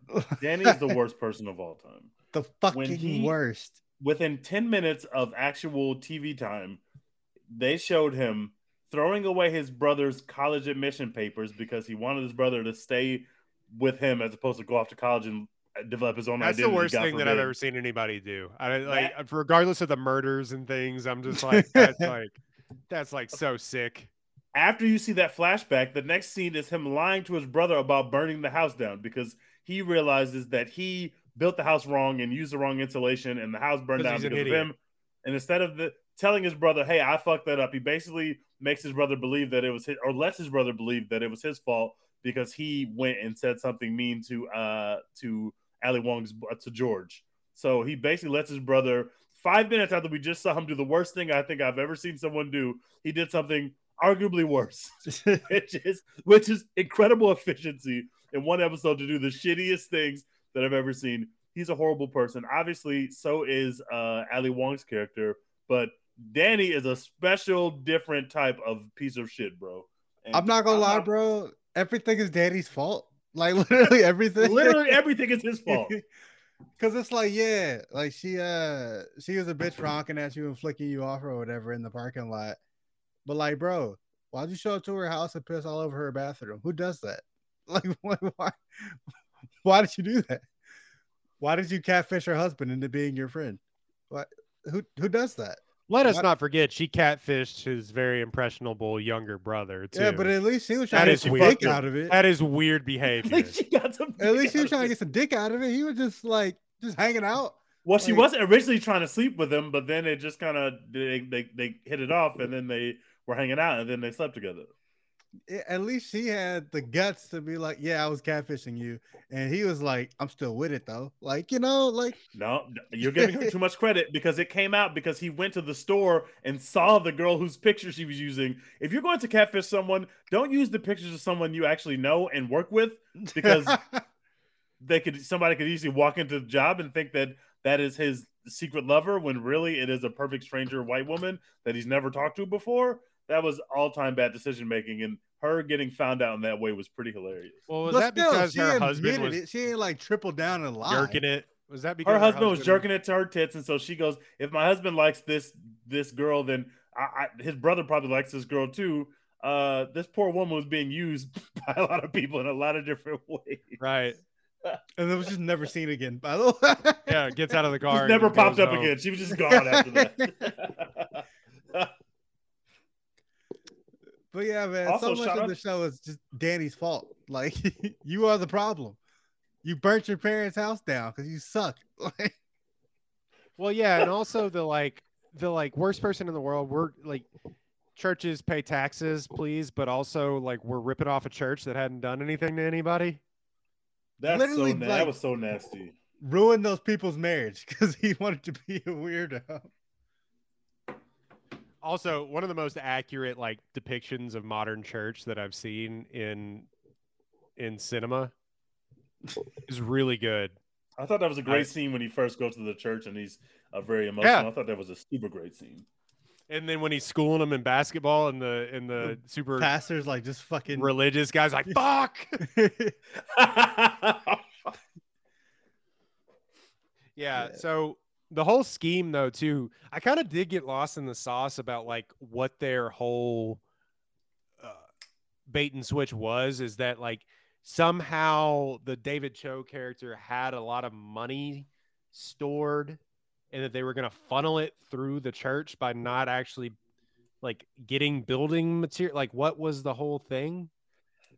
Danny's the worst person of all time. The fucking he, worst. Within ten minutes of actual T V time, they showed him throwing away his brother's college admission papers because he wanted his brother to stay with him as opposed to go off to college and develop his own That's identity. That's the worst God thing forbid. that I've ever seen anybody do. I like, that, regardless of the murders and things, I'm just like, that's like, that's like so sick. After you see that flashback, the next scene is him lying to his brother about burning the house down because he realizes that he built the house wrong and used the wrong insulation and the house burned down because of him. And instead of the, telling his brother, hey, I fucked that up, he basically makes his brother believe that it was his, or lets his brother believe that it was his fault because he went and said something mean to uh to Ali Wong's, uh, to George. So he basically lets his brother, five minutes after we just saw him do the worst thing I think I've ever seen someone do, he did something arguably worse, which is which is incredible efficiency in one episode to do the shittiest things that I've ever seen. He's a horrible person. Obviously, so is uh, Ali Wong's character, but Danny is a special, different type of piece of shit, bro. And I'm not gonna I'm lie, not... bro. Everything is Danny's fault. Like literally everything. Literally everything is his fault. Cause it's like, yeah, like she, uh, she was a bitch honking at you and flicking you off or whatever in the parking lot. But like, bro, why'd you show up to her house and piss all over her bathroom? Who does that? Like, why? Why, why did you do that? Why did you catfish her husband into being your friend? What? Who who does that? Let us what? not forget, she catfished his very impressionable younger brother, too. Yeah, but at least he was trying that to get some dick out of it. That is weird behavior. At least she got some dick at least he was trying to get some dick out of it. He was just, like, just hanging out. Well, she like, wasn't originally trying to sleep with him, but then it just kind of, they, they, they hit it off, and then they were hanging out, and then they slept together. At least she had the guts to be like, yeah, I was catfishing you. And he was like, I'm still with it, though. Like, you know, like. No, you're giving him too much credit because it came out because he went to the store and saw the girl whose picture she was using. If you're going to catfish someone, don't use the pictures of someone you actually know and work with, because they could somebody could easily walk into the job and think that that is his secret lover when really it is a perfect stranger white woman that he's never talked to before. That was all-time bad decision-making, and her getting found out in that way was pretty hilarious. Well, was but that still, because her husband was... It. She ain't, like, tripled down and lied. Jerking it. Was that because her, her husband, husband was jerking it to her tits, and so she goes, if my husband likes this this girl, then I, I, his brother probably likes this girl, too. Uh, this poor woman was being used by a lot of people in a lot of different ways. Right. And it was just never seen again, by the way. Yeah, gets out of the car. Never popped up home. Again. She was just gone after that. But yeah, man, also, so much of the show is just Danny's fault. Like, you are the problem. You burnt your parents' house down because you suck. Like... Well, yeah, and also the like the like worst person in the world. We're like, churches pay taxes, please, but also like we're ripping off a church that hadn't done anything to anybody. That's Literally, so na- like, that was so nasty. Ruined those people's marriage because he wanted to be a weirdo. Also, one of the most accurate like depictions of modern church that I've seen in in cinema is really good. I thought that was a great I, scene when he first goes to the church and he's uh, very emotional. Yeah. I thought that was a super great scene. And then when he's schooling them in basketball and the and the, the super pastors like just fucking religious guys like fuck. yeah, yeah, so the whole scheme, though, too, I kind of did get lost in the sauce about, like, what their whole uh, bait and switch was, is that, like, somehow the David Cho character had a lot of money stored and that they were going to funnel it through the church by not actually, like, getting building material. Like, what was the whole thing?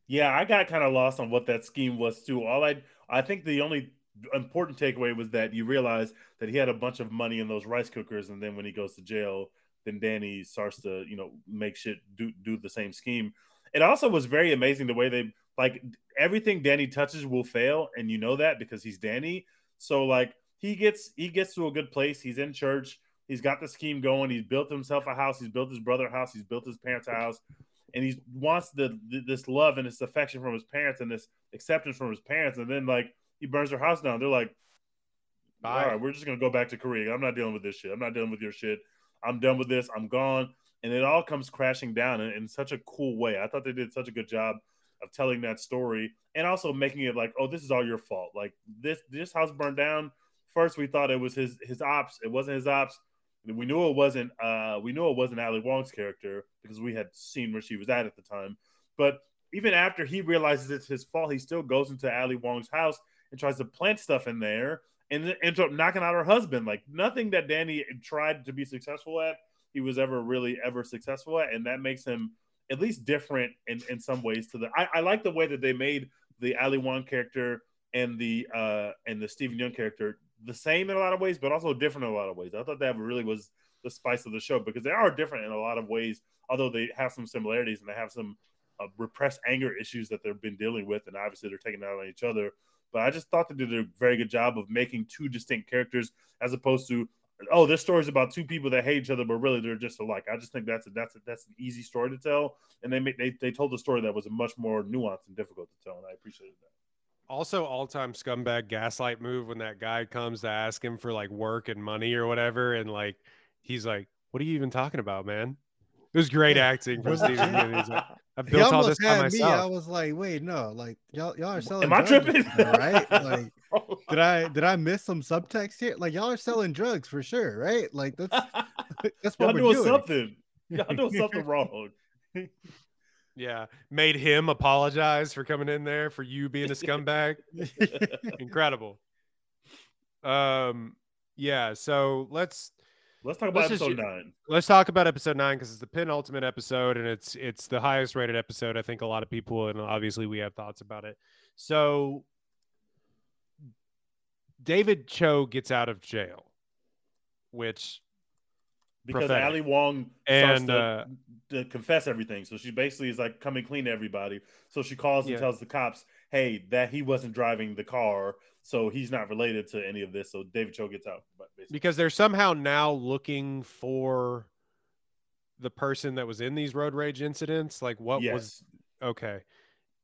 Yeah, I got kind of lost on what that scheme was, too. All I, I think the only... important takeaway was that you realize that he had a bunch of money in those rice cookers, and then when he goes to jail, then Danny starts to, you know, make shit do do the same scheme. It also was very amazing the way they, like, everything Danny touches will fail, and you know that because he's Danny. So like he gets he gets to a good place, he's in church, he's got the scheme going, he's built himself a house, he's built his brother a house, he's built his parents' house, and he wants the this love and this affection from his parents and this acceptance from his parents, and then like he burns their house down. They're like, all right, we're just going to go back to Korea. I'm not dealing with this shit. I'm not dealing with your shit. I'm done with this. I'm gone. And it all comes crashing down in, in such a cool way. I thought they did such a good job of telling that story and also making it like, oh, this is all your fault. Like this, this house burned down. First, we thought it was his, his ops. It wasn't his ops. We knew it wasn't, uh, we knew it wasn't Ali Wong's character because we had seen where she was at at the time. But even after he realizes it's his fault, he still goes into Ali Wong's house and tries to plant stuff in there and ends up knocking out her husband. Like nothing that Danny tried to be successful at, he was ever really ever successful at. And that makes him at least different in, in some ways to the, I, I like the way that they made the Ali Wong character and the, uh, and the Steven Yeun character the same in a lot of ways, but also different in a lot of ways. I thought that really was the spice of the show because they are different in a lot of ways, although they have some similarities and they have some uh, repressed anger issues that they've been dealing with. And obviously they're taking it out on each other. But I just thought they did a very good job of making two distinct characters as opposed to, oh, this story is about two people that hate each other, but really they're just alike. I just think that's a, that's a, that's an easy story to tell. And they, made, they they told a story that was much more nuanced and difficult to tell, and I appreciated that. Also, all-time scumbag gaslight move when that guy comes to ask him for, like, work and money or whatever, and, like, he's like, what are you even talking about, man? It was great acting from Steven Yeun. He's like, I built all this by myself. Me, I was like, wait, no, like y'all, y'all are selling. Am I drugs, tripping? Right? Like, did I did I miss some subtext here? Like, y'all are selling drugs for sure, right? Like, that's that's what y'all we're doing. doing. Something. Y'all doing something wrong. Yeah, made him apologize for coming in there for you being a scumbag. Incredible. Um, Yeah, so let's let's talk about let's episode just, nine. Let's talk about episode nine because it's the penultimate episode, and it's it's the highest rated episode. I think a lot of people, and obviously we have thoughts about it. So David Cho gets out of jail, which because prophetic. Ali Wong and starts to, uh, to confess everything, so she basically is like coming clean to everybody. So she calls and yeah. tells the cops, "Hey, that he wasn't driving the car." So he's not related to any of this. So David Cho gets out. But basically. Because they're somehow now looking for the person that was in these road rage incidents. Like what yes. was... Okay.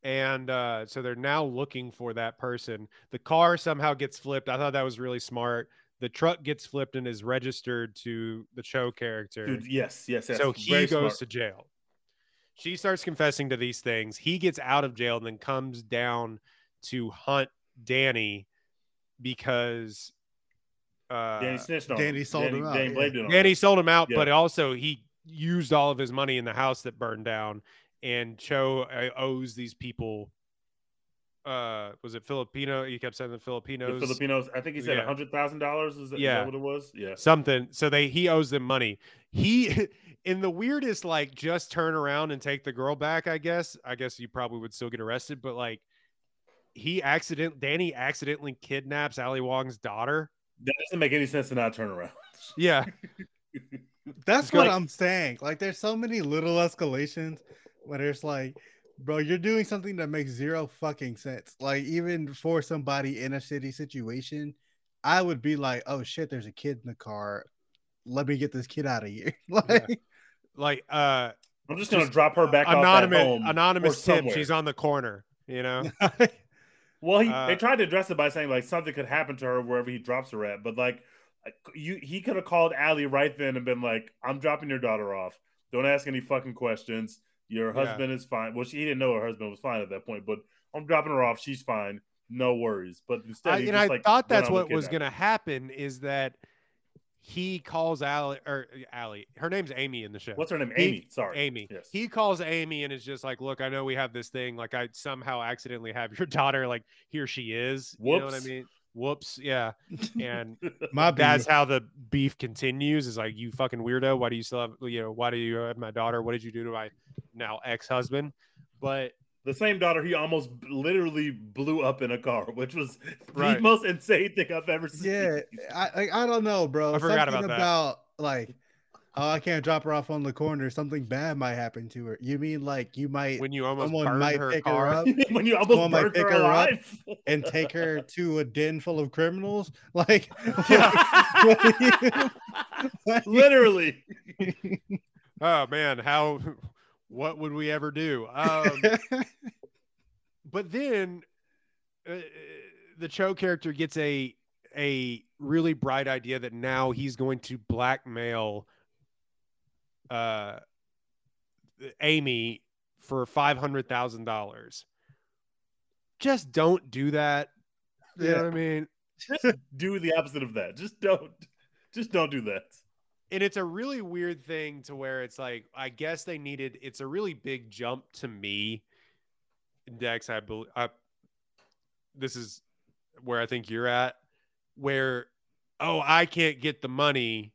And uh, so they're now looking for that person. The car somehow gets flipped. I thought that was really smart. The truck gets flipped and is registered to the Cho character. Dude, yes, yes, yes. So he Very goes smart. to jail. She starts confessing to these things. He gets out of jail and then comes down to hunt Danny because uh, Danny snitched on Danny him. sold Danny, him out. Danny, blamed yeah. him Danny sold him out, yeah. but also he used all of his money in the house that burned down. And Cho owes these people. Uh, was it Filipino? You kept saying the Filipinos. The Filipinos. I think he said a hundred thousand dollars. Is that what it was? Yeah, something. So they he owes them money. He in the weirdest, like just turn around and take the girl back. I guess. I guess you probably would still get arrested, but like. He accident Danny accidentally kidnaps Ali Wong's daughter. That doesn't make any sense to not turn around. Yeah. That's what like, I'm saying. Like there's so many little escalations where it's like, bro, you're doing something that makes zero fucking sense. Like even for somebody in a shitty situation, I would be like, oh shit, there's a kid in the car. Let me get this kid out of here. like yeah. like uh I'm just gonna just drop her back anonymous, off at home anonymous tip. Somewhere. She's on the corner, you know? Well, he, uh, they tried to address it by saying like something could happen to her wherever he drops her at, but like you, he could have called Ali right then and been like, "I'm dropping your daughter off. Don't ask any fucking questions. Your husband yeah. is fine." Well, she he didn't know her husband was fine at that point, but I'm dropping her off. She's fine. No worries. But instead, I, he and just, I like, thought that's what was going to happen is that he calls Ali or Ali. Her name's Amy in the show. What's her name? He, Amy. Sorry. Amy. Yes. He calls Amy and is just like, "Look, I know we have this thing. Like I somehow accidentally have your daughter. Like here she is." Whoops. You know what I mean? Whoops. Yeah. And my that's how the beef continues is like, "You fucking weirdo. Why do you still have, you know, why do you have my daughter? What did you do to my now ex-husband?" But the same daughter he almost literally blew up in a car, which was right. the most insane thing I've ever seen. Yeah, I I don't know, bro. I forgot something about that. About, like, oh, I can't drop her off on the corner. Something bad might happen to her. You mean like you might when you almost someone might her pick car. her up, when you almost might pick her, her up and take her to a den full of criminals, like, yeah. like, you, like literally. Oh man, how. What would we ever do? Um, but then uh, the Cho character gets a a really bright idea that now he's going to blackmail uh, Amy for five hundred thousand dollars. Just don't do that. You yeah. know what I mean? Just do the opposite of that. Just don't. Just don't do that. And it's a really weird thing to where it's like, I guess they needed, it's a really big jump to me. Dex, I believe, this is where I think you're at, where, oh, I can't get the money,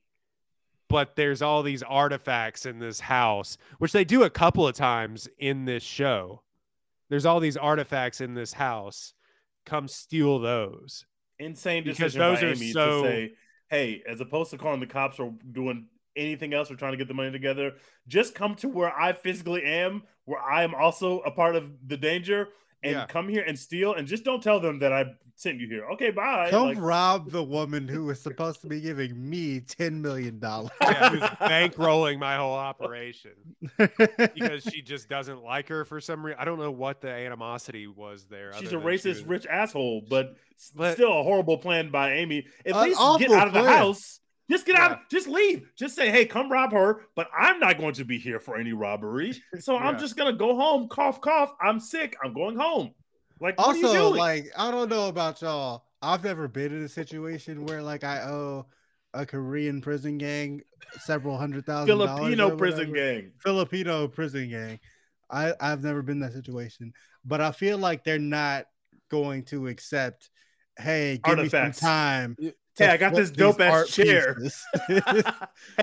but there's all these artifacts in this house, which they do a couple of times in this show. There's all these artifacts in this house. Come steal those. Insane decision because those by Amy are so... to say- hey, as opposed to calling the cops or doing anything else or trying to get the money together, just come to where I physically am, where I am also a part of the danger, and yeah. come here and steal, and just don't tell them that I sent you here. Okay, bye. Come like, rob the woman who was supposed to be giving me ten million dollars. Yeah, who's bankrolling my whole operation because she just doesn't like her for some reason. I don't know what the animosity was there. She's a racist, she was... rich asshole, but, but still a horrible plan by Amy. At least get out of the plan. house. Just get yeah. out. Just leave. Just say, hey, come rob her, but I'm not going to be here for any robbery. So yeah. I'm just going to go home. Cough, cough. I'm sick. I'm going home. Like, also, what are you doing? Like, I don't know about y'all. I've never been in a situation where, like, I owe a Korean prison gang several hundred thousand Filipino dollars. Filipino prison gang. Filipino prison gang. I, I've never been in that situation. But I feel like they're not going to accept, hey, give Artifacts. me some time Hey, I got this dope ass chair.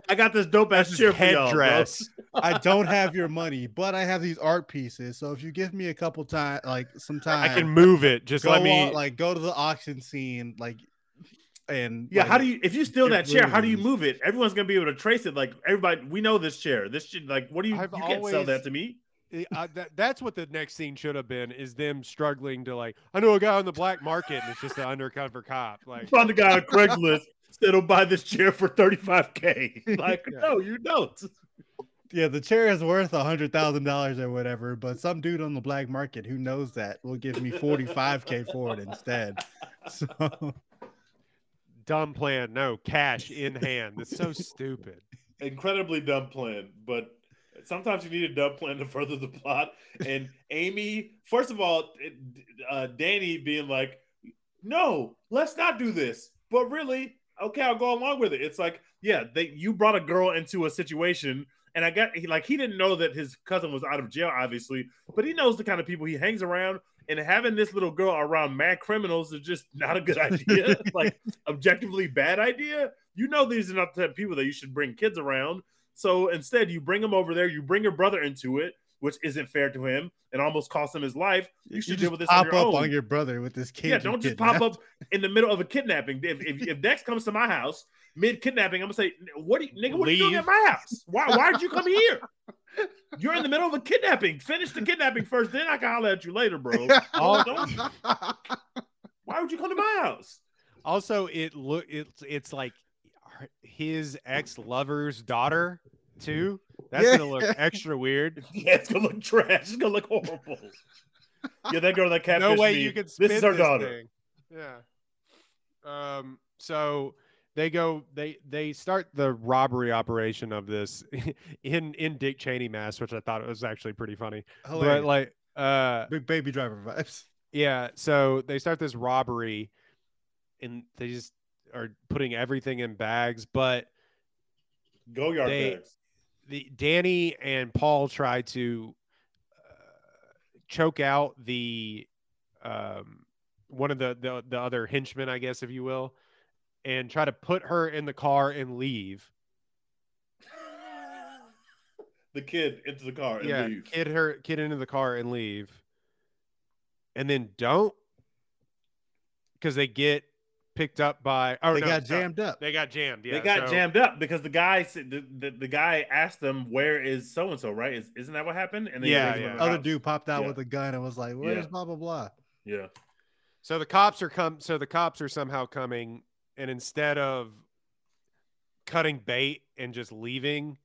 I got this dope ass chair headdress. I don't have your money, but I have these art pieces. So if you give me a couple times, like some time, I can move it. Just let me on, like go to the auction scene, like and yeah. Like, how do you if you steal that chair? How do you move it? Everyone's gonna be able to trace it. Like everybody, we know this chair. This shit, like what do you? I've you always, can't sell that to me. I, that, that's what the next scene should have been is them struggling to like I know a guy on the black market and it's just an undercover cop like found a guy on Craigslist that'll buy this chair for thirty-five K like yeah. No you don't yeah the chair is worth a hundred thousand dollars or whatever but some dude on the black market who knows that will give me forty-five K for it instead so dumb plan no cash in hand that's so stupid incredibly dumb plan but sometimes you need a dumb plan to further the plot. And Amy, first of all, uh, Danny being like, no, let's not do this. But really, okay, I'll go along with it. It's like, yeah, they, you brought a girl into a situation. And I got, he, like, he didn't know that his cousin was out of jail, obviously. But he knows the kind of people he hangs around. And having this little girl around mad criminals is just not a good idea. Like, objectively bad idea. You know these are not the type of people that you should bring kids around. So instead, you bring him over there. You bring your brother into it, which isn't fair to him, and almost cost him his life. You should you deal with this on your own. Pop up on your brother with this kid. Yeah, don't just kidnapped. Pop up in the middle of a kidnapping. If if, if Dex comes to my house mid kidnapping, I'm gonna say, "What, do you, nigga? What Leave. Are you doing at my house? Why why did you come here? You're in the middle of a kidnapping. Finish the kidnapping first, then I can holler at you later, bro. Oh, don't, why would you come to my house? Also, it look it's it's like." His ex-lover's daughter too. That's yeah. gonna look extra weird. Yeah, it's gonna look trash. It's gonna look horrible. Yeah, that girl that catfished no way me. You can spin this is her this daughter. Thing. Yeah. Um. So they go. They they start the robbery operation of this in in Dick Cheney mask, which I thought was actually pretty funny. Hilarious. But like, uh, big Baby Driver vibes. Yeah. So they start this robbery, and they just. Are putting everything in bags, but go yard they, bags. The Danny and Paul try to uh, choke out the um, one of the, the the other henchmen, I guess, if you will, and try to put her in the car and leave. The kid into the car and yeah, leave. Kid her kid into the car and leave, and then don't because they get. Picked up by oh they no, got jammed no, up. They got jammed. Yeah, they got so. jammed up because the guy said the, the, the guy asked them where is so and so right? Is isn't that what happened? And then yeah, yeah. other dude popped out yeah. with a gun and was like, "Where's yeah. blah blah blah?" Yeah. So the cops are come. So the cops are somehow coming, and instead of cutting bait and just leaving,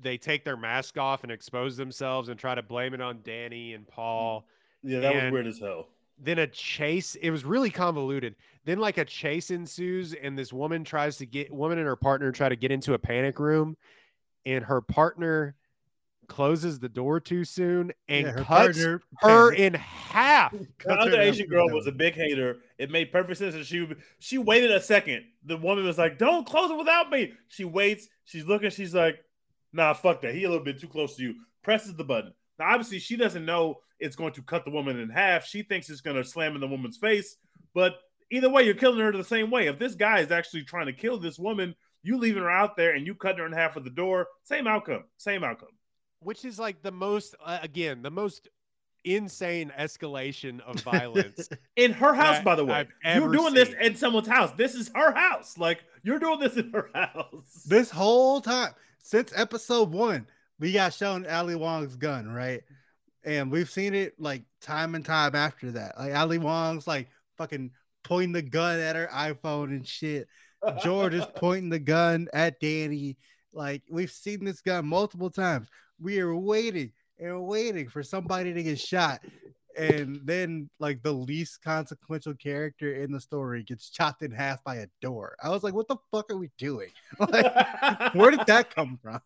they take their mask off and expose themselves and try to blame it on Danny and Paul. Yeah, that and, was weird as hell. Then a chase. It was really convoluted. Then like a chase ensues, and this woman tries to get woman and her partner try to get into a panic room, and her partner closes the door too soon and yeah, her cuts partner, her in half. The other Asian girl was a big hater. It made perfect sense, and she she waited a second. The woman was like, "Don't close it without me." She waits. She's looking. She's like, "Nah, fuck that. He a little bit too close to you." Presses the button. Now, obviously, she doesn't know it's going to cut the woman in half. She thinks it's going to slam in the woman's face. But either way, you're killing her the same way. If this guy is actually trying to kill this woman, you leaving her out there and you cutting her in half with the door, same outcome, same outcome. Which is like the most, uh, again, the most insane escalation of violence. In her house, that, by the way. You're doing seen. This in someone's house. This is her house. Like, you're doing this in her house. This whole time, since episode one. We got shown Ali Wong's gun, right? And we've seen it like time and time after that. Like Ali Wong's like fucking pointing the gun at her iPhone and shit. George is pointing the gun at Danny. Like we've seen this gun multiple times. We are waiting and waiting for somebody to get shot. And then like the least consequential character in the story gets chopped in half by a door. I was like, what the fuck are we doing? Like, where did that come from?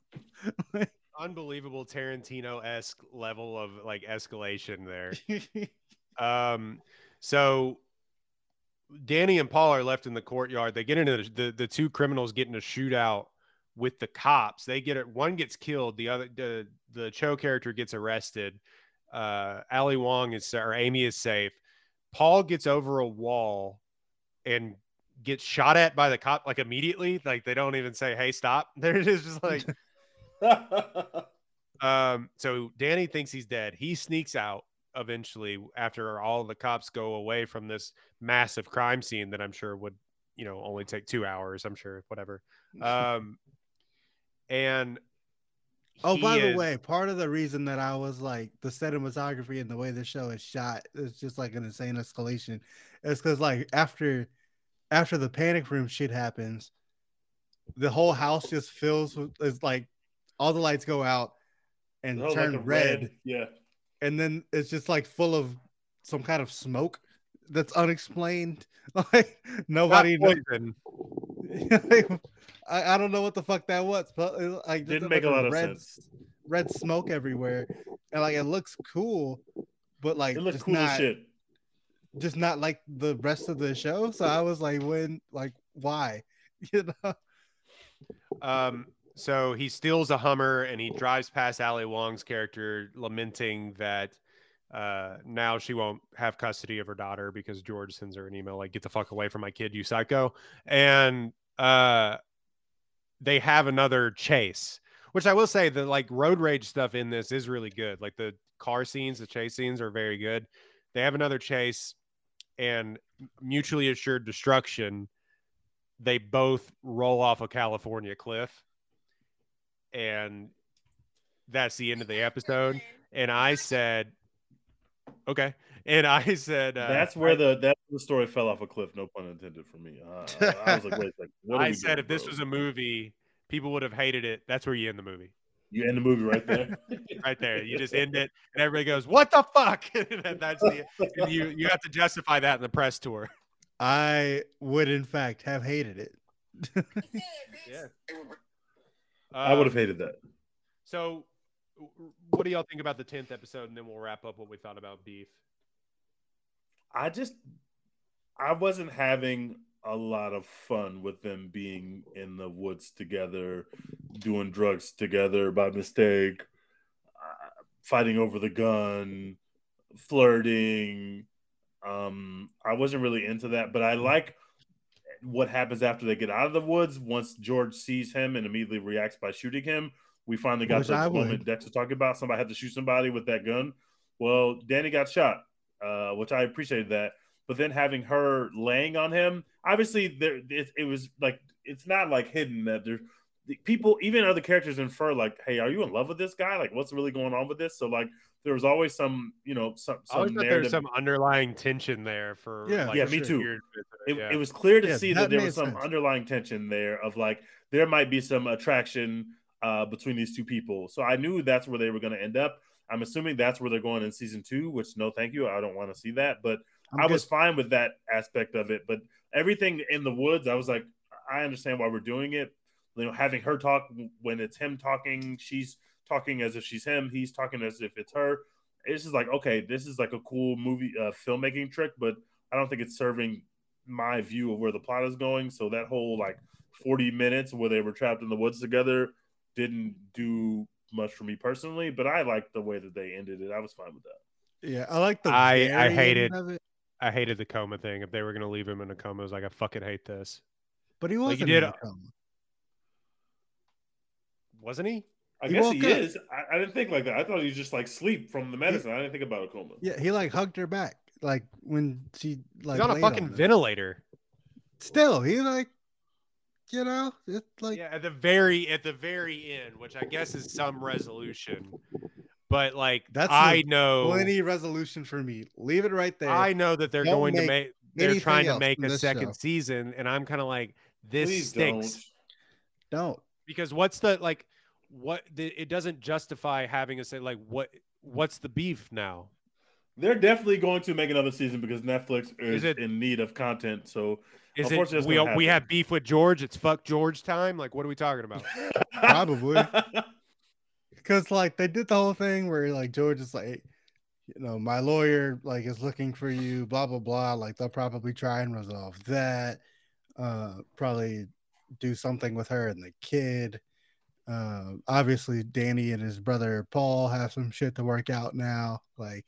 Like, unbelievable Tarantino-esque level of like escalation there. um, so Danny and Paul are left in the courtyard. They get into the, the the two criminals get in a shootout with the cops. They get it. One gets killed. The other the the Cho character gets arrested. Uh, Ali Wong is or Amy is safe. Paul gets over a wall and gets shot at by the cop like immediately. Like they don't even say, hey, stop. They're just, just like um so Danny thinks he's dead. He sneaks out eventually after all the cops go away from this massive crime scene that I'm sure would, you know, only take two hours, I'm sure, whatever. Um and oh, by is... the way, part of the reason that I was like the cinematography and the way the show is shot is just like an insane escalation. It's because like after after the panic room shit happens, the whole house just fills with, it's like all the lights go out and oh, turn like red. red. Yeah. And then it's just like full of some kind of smoke that's unexplained. Like nobody knows. Like, I, I don't know what the fuck that was. But, like, didn't make like a lot red, of sense. Red smoke everywhere. And like it looks cool, but like it looks cool as shit. Just not like the rest of the show. So I was like, when, like, why? You know? Um, so he steals a Hummer and he drives past Ali Wong's character, lamenting that uh, now she won't have custody of her daughter because George sends her an email like, get the fuck away from my kid, you psycho. And uh, they have another chase, which I will say the like road rage stuff in this is really good. Like the car scenes, the chase scenes are very good. They have another chase. And mutually assured destruction, they both roll off a California cliff, and that's the end of the episode. And I said, okay. And I said, uh, that's where the that's where the story fell off a cliff. No pun intended for me. Uh, I was like, wait a second. What I said, doing, if bro? This was a movie, people would have hated it. That's where you end the movie. You end the movie right there. Right there. You just end it and everybody goes, what the fuck? And that's the, and you, you have to justify that in the press tour. I would, in fact, have hated it. Yeah. Um, I would have hated that. So what do y'all think about the tenth episode? And then we'll wrap up what we thought about Beef. I just, I wasn't having a lot of fun with them being in the woods together, doing drugs together by mistake, uh, fighting over the gun, flirting. Um, I wasn't really into that, but I like what happens after they get out of the woods. Once George sees him and immediately reacts by shooting him, we finally got the moment Dex was talking about. Somebody had to shoot somebody with that gun. Well, Danny got shot, uh, which I appreciated that. But then having her laying on him, obviously there it, it was like it's not like hidden that there's people, even other characters infer like, hey, are you in love with this guy? Like, what's really going on with this? So like there was always some, you know, some, some there's some underlying tension there for yeah, like, yeah me sure. too. It, yeah. it was clear to yeah, see that, that there was some sense. underlying tension there of like there might be some attraction uh, between these two people. So I knew that's where they were going to end up. I'm assuming that's where they're going in season two, which no, thank you. I don't want to see that, but I'm I was good. fine with that aspect of it, but everything in the woods, I was like, I understand why we're doing it. You know, having her talk when it's him talking, she's talking as if she's him, he's talking as if it's her. It's just like, okay, this is like a cool movie uh, filmmaking trick, but I don't think it's serving my view of where the plot is going. So that whole like forty minutes where they were trapped in the woods together didn't do much for me personally, but I liked the way that they ended it. I was fine with that. Yeah, I like the. I I hated. I hated the coma thing. If they were going to leave him in a coma, I was like, I fucking hate this. But he wasn't like he did, in a coma. Wasn't he? I he guess he up. is. I, I didn't think like that. I thought he was just like sleep from the medicine. He, I didn't think about a coma. Yeah, he like hugged her back. Like when she like He's on a fucking on ventilator. Still, he like, you know, it's like. Yeah, at the very, at the very end, which I guess is some resolution. But like that's I like know plenty resolution for me. Leave it right there. I know that they're don't going make to make they're trying to make a second show. season, and I'm kind of like this Please stinks. Don't. don't because what's the like what the, it doesn't justify having a say like what what's the beef now? They're definitely going to make another season because Netflix is, is it, in need of content. So is it we we have beef with George? It's fuck George time. Like what are we talking about? Probably. Because, like, they did the whole thing where, like, George is like, you know, my lawyer, like, is looking for you, blah, blah, blah. Like, they'll probably try and resolve that. Uh, probably do something with her and the kid. Uh, obviously, Danny and his brother Paul have some shit to work out now. Like,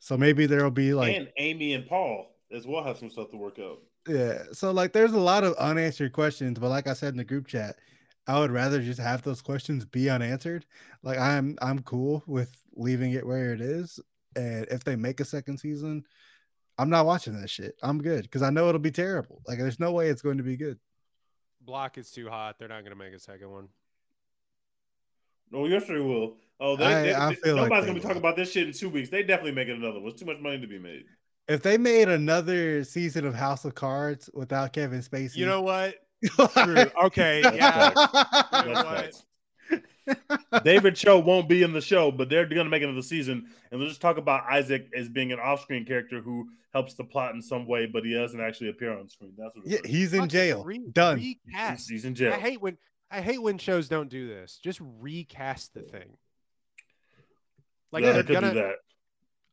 so maybe there'll be, like... And Amy and Paul as well have some stuff to work out. Yeah. So like there's a lot of unanswered questions, but like I said in the group chat, I would rather just have those questions be unanswered. Like I'm I'm cool with leaving it where it is. And if they make a second season, I'm not watching that shit. I'm good because I know it'll be terrible. Like there's no way it's going to be good. Block is too hot. They're not going to make a second one. No, yes they will. Oh, they, I, they, I feel nobody's like going to be talking about this shit in two weeks. They definitely make it another one. It's too much money to be made. If they made another season of House of Cards without Kevin Spacey, you know what? Okay, yeah. You know what? David Cho won't be in the show, but they're going to make another season, and we'll just talk about Isaac as being an off-screen character who helps the plot in some way, but he doesn't actually appear on screen. That's what yeah, he's in jail. Re- Done. Recast. He's in jail. I hate when I hate when shows don't do this. Just recast the thing. Like yeah, they're they gonna do that.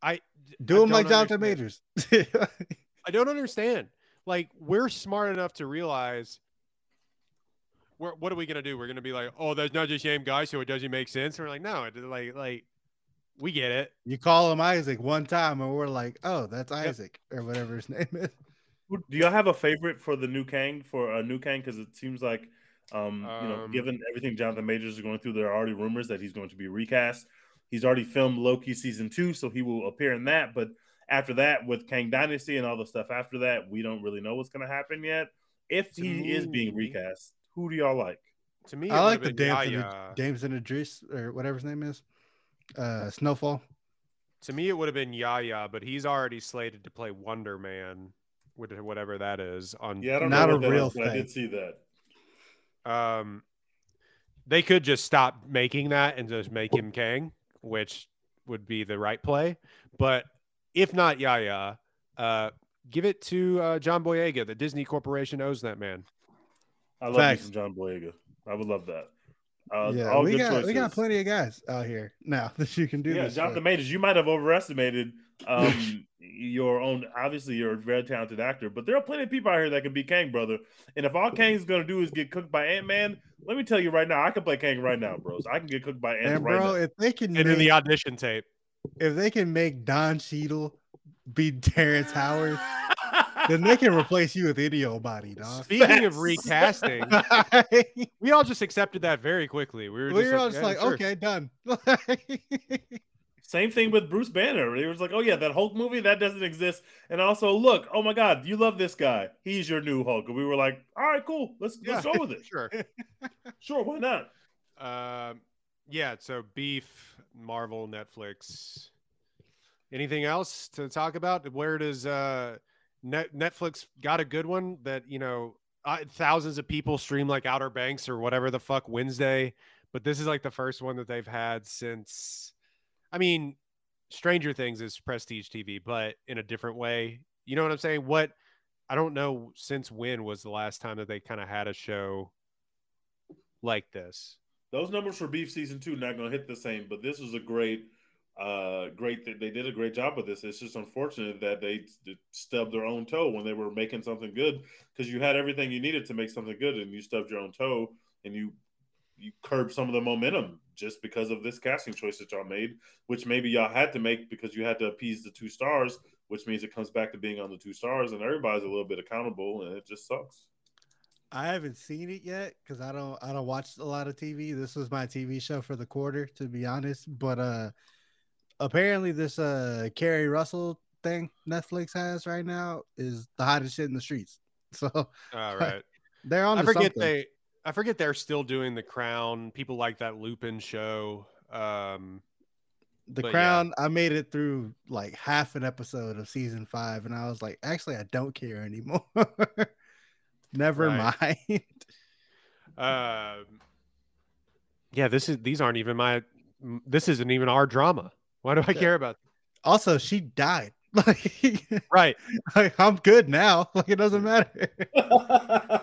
I do I him like Jonathan Majors. I don't understand. Like we're smart enough to realize. We're, what are we gonna do? We're gonna be like, oh, that's not just same guy, so it doesn't make sense. And we're like, no, it, like, like, we get it. You call him Isaac one time, and we're like, oh, that's Isaac yep. or whatever his name is. Do y'all have a favorite for the new Kang for a uh, new Kang? Because it seems like, um, um, you know, given everything Jonathan Majors is going through, there are already rumors that he's going to be recast. He's already filmed Loki season two, so he will appear in that. But after that, with Kang Dynasty and all the stuff after that, we don't really know what's gonna happen yet. If he Ooh. is being recast. Who do y'all like? To me, I like the Damson Idris or whatever his name is. Uh, Snowfall. To me, it would have been Yaya, but he's already slated to play Wonder Man, whatever that is. On yeah, I don't not know a real is, thing. I did see that. Um, they could just stop making that and just make him Kang, which would be the right play. But if not Yaya, uh, give it to uh, John Boyega. The Disney Corporation owes that man. I love Facts. you from John Boyega. I would love that. Uh, yeah, all we, good got, choices. we got plenty of guys out here now that you can do yeah, this. Yeah, Jonathan Majors, you might have overestimated um, your own. Obviously, you're a very talented actor, but there are plenty of people out here that can be Kang, brother. And if all Kang's going to do is get cooked by Ant-Man, let me tell you right now, I can play Kang right now, bros. I can get cooked by Ant-Man right bro, now. If they can and make, in the audition tape. If they can make Don Cheadle be Terrence Howard. Then they can replace you with any old body, dog. Speaking Facts. of recasting, we all just accepted that very quickly. We were, we just, were like, all just yeah, like, sure. okay, done. Same thing with Bruce Banner. It was like, oh, yeah, that Hulk movie, that doesn't exist. And also, look, oh, my God, you love this guy. He's your new Hulk. And we were like, all right, cool. Let's, yeah, let's go with it. Sure. Sure, why not? Um, yeah, so Beef, Marvel, Netflix. Anything else to talk about? Where does... Uh, Netflix got a good one that, you know, uh, thousands of people stream like Outer Banks or whatever the fuck Wednesday. But this is like the first one that they've had since, I mean, Stranger Things is prestige T V, but in a different way. You know what I'm saying? What I don't know since when was the last time that they kind of had a show like this. Those numbers for Beef season two, not going to hit the same, but this was a great Uh, great that they did a great job with this. It's just unfortunate that they st- stubbed their own toe when they were making something good, because you had everything you needed to make something good, and you stubbed your own toe, and you you curbed some of the momentum just because of this casting choice that y'all made, which maybe y'all had to make because you had to appease the two stars, which means it comes back to being on the two stars, and everybody's a little bit accountable, and it just sucks. I haven't seen it yet because I don't I don't watch a lot of T V. This was my T V show for the quarter, to be honest, but uh. Apparently, this uh Carrie Russell thing Netflix has right now is the hottest shit in the streets. So, all right, they're on. I forget something. they. I forget they're still doing The Crown. People like that Lupin show. Um, the Crown. Yeah. I made it through like half an episode of season five, and I was like, actually, I don't care anymore. Never right. mind. Uh, yeah, this is. These aren't even my. This isn't even our drama. Why do I care about that? Also, she died. Like, right. Like, I'm good now. Like, it doesn't matter.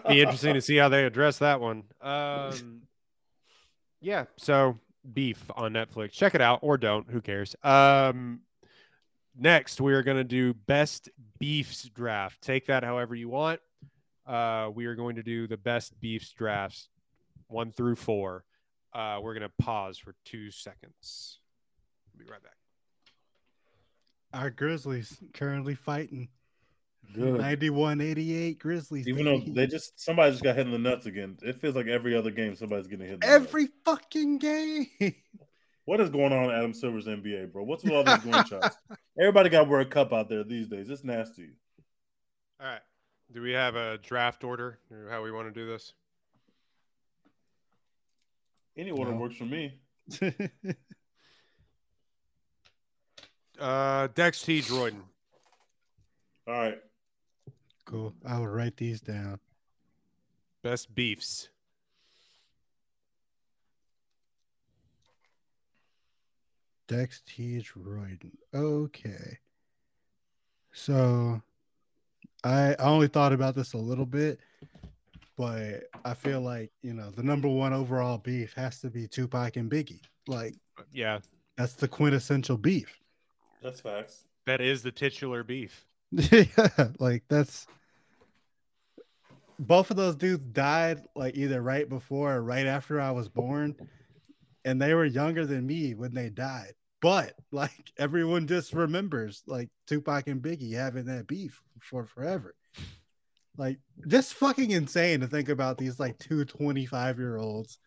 Be interesting to see how they address that one. Um, yeah. So, Beef on Netflix. Check it out or don't. Who cares? Um, next, we are going to do Best Beefs Draft. Take that however you want. Uh, we are going to do the Best Beefs Drafts one through four. Uh, we're going to pause for two seconds. Be right back. Our Grizzlies currently fighting Good. ninety-one eighty-eight Grizzlies. Even though they just somebody just got hit in the nuts again. It feels like every other game somebody's getting hit in the every nuts. Fucking game. What is going on in Adam Silver's N B A, bro? What's with all these gunshots? Everybody got to wear a cup out there these days. It's nasty. All right. Do we have a draft order or how we want to do this? Any order no. works for me. uh, Dex T. Jordan. All right. Cool. I will write these down. Best beefs. Dex T. Royden. Okay. So I only thought about this a little bit, but I feel like, you know, the number one overall beef has to be Tupac and Biggie. Like, yeah, that's the quintessential beef. That's facts. That is the titular beef. Yeah, like that's both of those dudes died like either right before or right after I was born, and they were younger than me when they died. But like everyone just remembers like Tupac and Biggie having that beef for forever. Like just fucking insane to think about these like two twenty-five year olds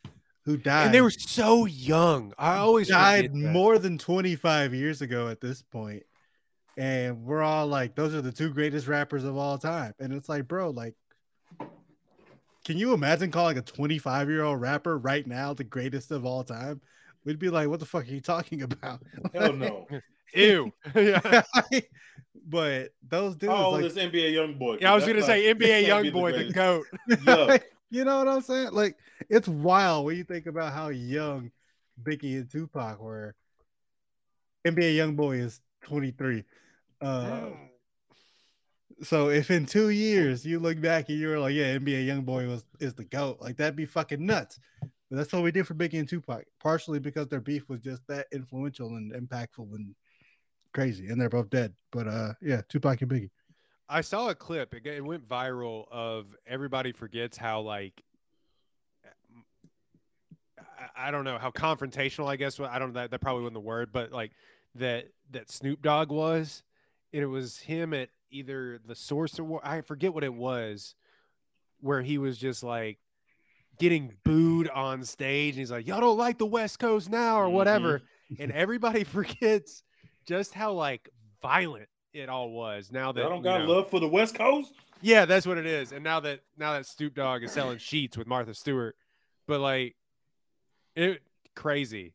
who died, and they were so young. I always died more than twenty-five years ago at this point. And we're all like, those are the two greatest rappers of all time. And it's like, bro, like, can you imagine calling a twenty-five-year-old rapper right now the greatest of all time? We'd be like, what the fuck are you talking about? Hell no. Ew. Yeah. But those dudes. Oh, like, this N B A Young Boy. Yeah, I was going to say N B A Young Boy, the, the GOAT. Yeah. You know what I'm saying? Like, it's wild when you think about how young Biggie and Tupac were. N B A Young Boy is twenty-three. Uh, so if in two years you look back and you were like, yeah, N B A Youngboy was is the GOAT, like that'd be fucking nuts. But that's what we did for Biggie and Tupac, partially because their beef was just that influential and impactful and crazy, and they're both dead. But uh, yeah, Tupac and Biggie. I saw a clip; it went viral of everybody forgets how like I, I don't know how confrontational. I guess I don't that that probably wasn't the word, but like that that Snoop Dogg was. It was him at either the Source Award, I forget what it was, where he was just like getting booed on stage. And he's like, y'all don't like the West Coast now or whatever. Mm-hmm. And everybody forgets just how like violent it all was. Now that I don't got you know, love for the West Coast. Yeah, that's what it is. And now that now that Snoop Dogg is selling sheets with Martha Stewart, but like it crazy.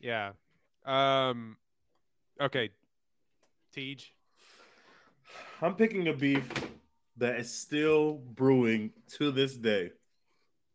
Yeah. Um, okay. Tej. I'm picking a beef that is still brewing to this day.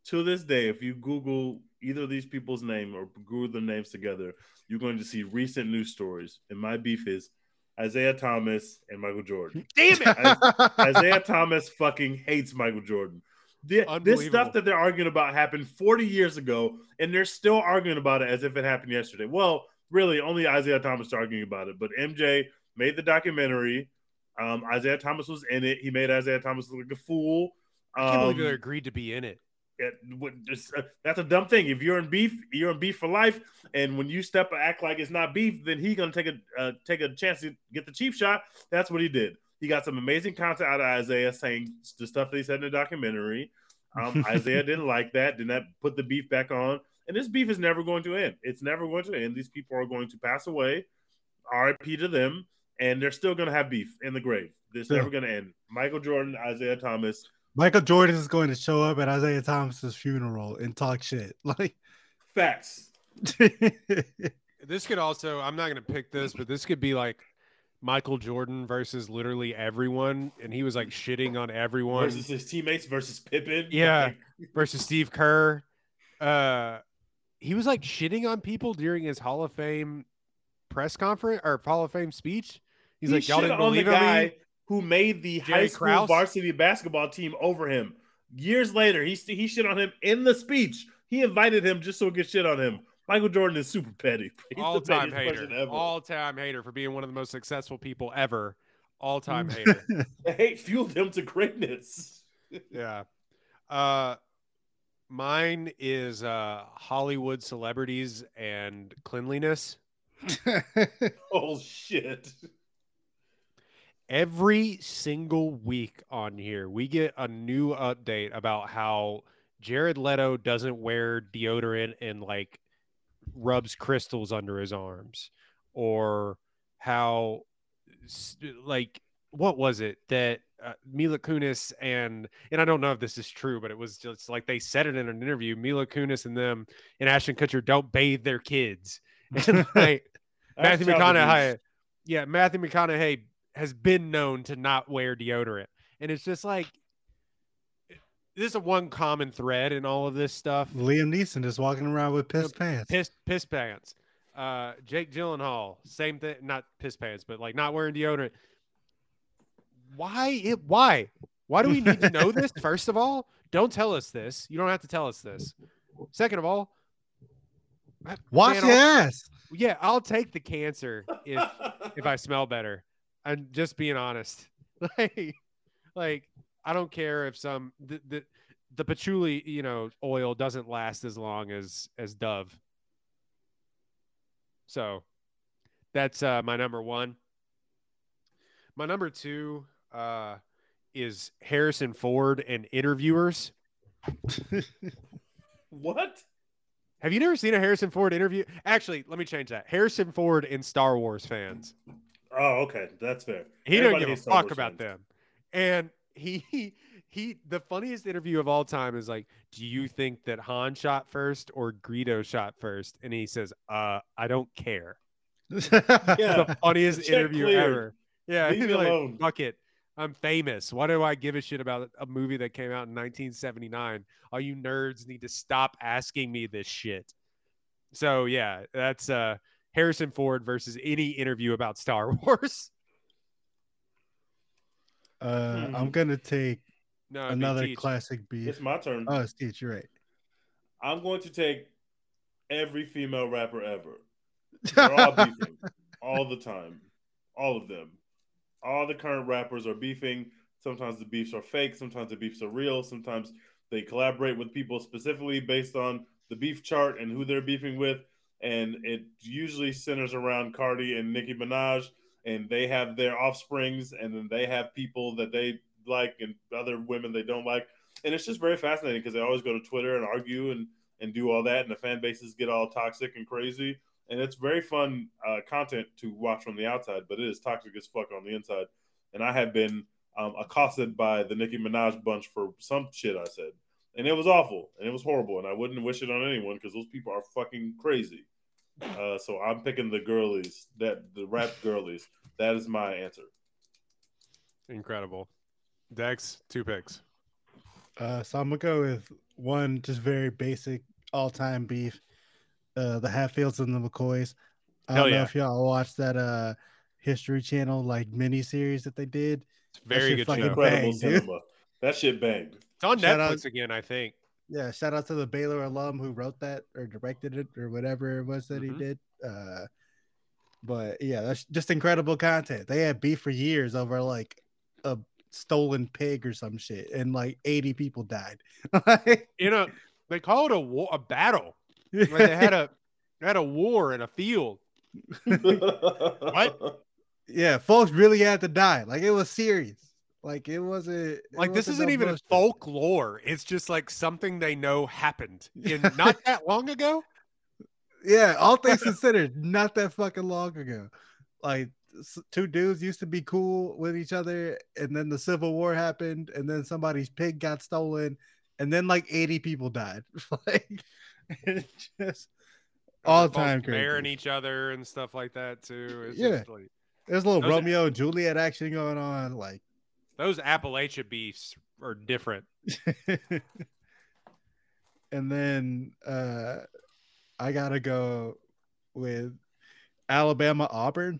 To this day, if you Google either of these people's name or Google their names together, you're going to see recent news stories. And my beef is Isaiah Thomas and Michael Jordan. Damn it! Isaiah Thomas fucking hates Michael Jordan. The, this stuff that they're arguing about happened forty years ago, and they're still arguing about it as if it happened yesterday. Well, really, only Isaiah Thomas is arguing about it. But M J made the documentary. Um, Isaiah Thomas was in it. He made Isaiah Thomas look like a fool. Um, I can't believe they agreed to be in it. it just, uh, that's a dumb thing. If you're in beef, you're in beef for life. And when you step and act like it's not beef, then he's going to take a uh, take a chance to get the cheap shot. That's what he did. He got some amazing content out of Isaiah saying the stuff that he said in the documentary. Um, Isaiah didn't like that. Did not put the beef back on. And this beef is never going to end. It's never going to end. These people are going to pass away. R I P to them. And they're still going to have beef in the grave. It's yeah. never going to end. Michael Jordan, Isaiah Thomas. Michael Jordan is going to show up at Isaiah Thomas's funeral and talk shit. Like facts. This could also, I'm not going to pick this, but this could be like Michael Jordan versus literally everyone. And he was like shitting on everyone. Versus his teammates versus Pippen. Yeah. Versus Steve Kerr. Uh, he was like shitting on people during his Hall of Fame press conference or Hall of Fame speech. He's he like, y'all didn't believe on the guy me? Who made the Jerry high school Krause? Varsity basketball team over him. Years later, he he shit on him in the speech. He invited him just so he could shit on him. Michael Jordan is super petty. He's all-time hater. All-time hater for being one of the most successful people ever. All-time hater. The hate fueled him to greatness. Yeah. Uh, mine is uh, Hollywood celebrities and cleanliness. Oh shit. Every single week on here, we get a new update about how Jared Leto doesn't wear deodorant and like rubs crystals under his arms, or how like what was it that uh, Mila Kunis and and I don't know if this is true, but it was just like they said it in an interview. Mila Kunis and them and Ashton Kutcher don't bathe their kids. And like Matthew McConaughey, yeah, Matthew McConaughey has been known to not wear deodorant, and it's just like, this is a one common thread in all of this stuff. Liam Neeson is walking around with piss the, pants. Piss, piss pants. Uh, Jake Gyllenhaal, same thing. Not piss pants, but like not wearing deodorant. Why? It, why? Why do we need to know this? First of all, don't tell us this. You don't have to tell us this. Second of all, wash your ass. Yeah, I'll take the cancer if if I smell better. I'm just being honest. Like, like. I don't care if some the, the the patchouli, you know, oil doesn't last as long as as Dove. So that's uh, my number one. My number two uh, is Harrison Ford and Interviewers. What? Have you never seen a Harrison Ford interview? Actually, let me change that. Harrison Ford and Star Wars fans. Oh, okay, that's fair. He doesn't give a fuck about them, and. He he. The funniest interview of all time is like, do you think that Han shot first or Greedo shot first? And he says, "Uh, I don't care." Yeah, the funniest Check interview clear. ever. Yeah, Leave he's like, alone. "Fuck it, I'm famous. Why do I give a shit about a movie that came out in nineteen seventy-nine? All you nerds need to stop asking me this shit." So yeah, that's uh, Harrison Ford versus any interview about Star Wars. Uh, mm-hmm. I'm gonna take no, another classic beef. It's my turn. Oh, it's Teach. You're right. I'm going to take every female rapper ever. They're all beefing all the time. All of them. All the current rappers are beefing. Sometimes the beefs are fake. Sometimes the beefs are real. Sometimes they collaborate with people specifically based on the beef chart and who they're beefing with. And it usually centers around Cardi and Nicki Minaj. And they have their offsprings, and then they have people that they like and other women they don't like. And it's just very fascinating because they always go to Twitter and argue and, and do all that, and the fan bases get all toxic and crazy. And it's very fun uh, content to watch from the outside, but it is toxic as fuck on the inside. And I have been um, accosted by the Nicki Minaj bunch for some shit I said. And it was awful, and it was horrible, and I wouldn't wish it on anyone because those people are fucking crazy. Uh, so I'm picking the girlies, that the rap girlies. That is my answer. Incredible. Dex, two picks. Uh, so I'm gonna go with one just very basic all-time beef, uh, the Hatfields and the McCoys. I Hell don't know yeah. if y'all watched that uh, History Channel like mini series that they did. It's very good show. Incredible banged, cinema. That shit banged. It's on shout Netflix out. again, I think. Yeah, shout out to the Baylor alum who wrote that or directed it or whatever it was that mm-hmm. he did. Uh, but yeah, that's just incredible content. They had beef for years over like a stolen pig or some shit, and like eighty people died. You know, they call it a war, a battle. Like they had a they had a war in a field. What? Yeah, folks really had to die. Like it was serious. Like it wasn't like this isn't even folklore. It's just like something they know happened in not that long ago. Yeah, all things considered, not that fucking long ago. Like two dudes used to be cool with each other, and then the Civil War happened, and then somebody's pig got stolen, and then like eighty people died. Like it's just all time crazy. Bearing each other and stuff like that too. It's yeah, just like, there's a little Romeo are- and Juliet action going on, like. Those Appalachia beefs are different. And then uh, I gotta go with Alabama Auburn,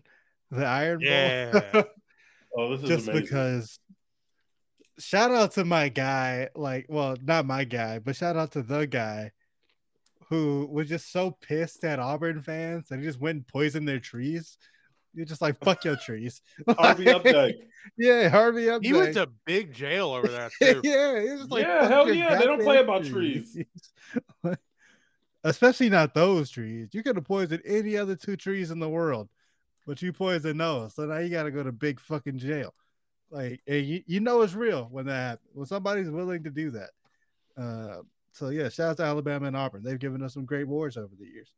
the Iron yeah. Bowl. Oh, this is just amazing. Because shout out to my guy, like, well, not my guy, but shout out to the guy who was just so pissed at Auburn fans that he just went and poisoned their trees. You're just like, fuck your trees. Harvey Updike. Yeah, Harvey Updike. He went to big jail over that, too. Yeah, he was just like, yeah, hell yeah, they don't play about trees. trees. Especially not those trees. You could have poisoned any other two trees in the world. but you poison Noah, so now you got to go to big fucking jail. Like, and you, you know it's real when that happens, when somebody's willing to do that. Uh, so, yeah, shout out to Alabama and Auburn. They've given us some great wars over the years.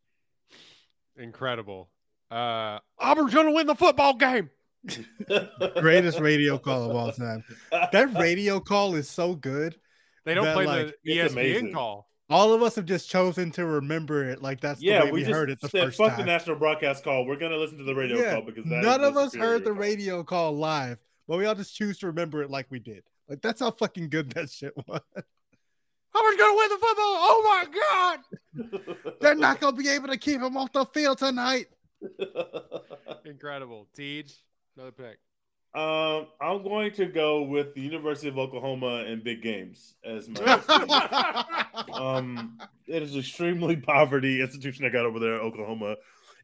Incredible. Uh, Auburn's going to win the football game. Greatest radio call of all time. That radio call is so good. They don't that, play like, the E S P N amazing. Call. All of us have just chosen to remember it like that's yeah, the way we, we heard it the said, first fuck time. Fuck the national broadcast call. We're going to listen to the radio yeah, call because that none is of us heard the call. radio call live, but we all just choose to remember it like we did. Like, that's how fucking good that shit was. Auburn's going to win the football. Oh, my God. They're not going to be able to keep him off the field tonight. Incredible. Teej, another pick. Um, I'm going to go with the University of Oklahoma and big games as my um, it is extremely poverty institution I got over there in Oklahoma.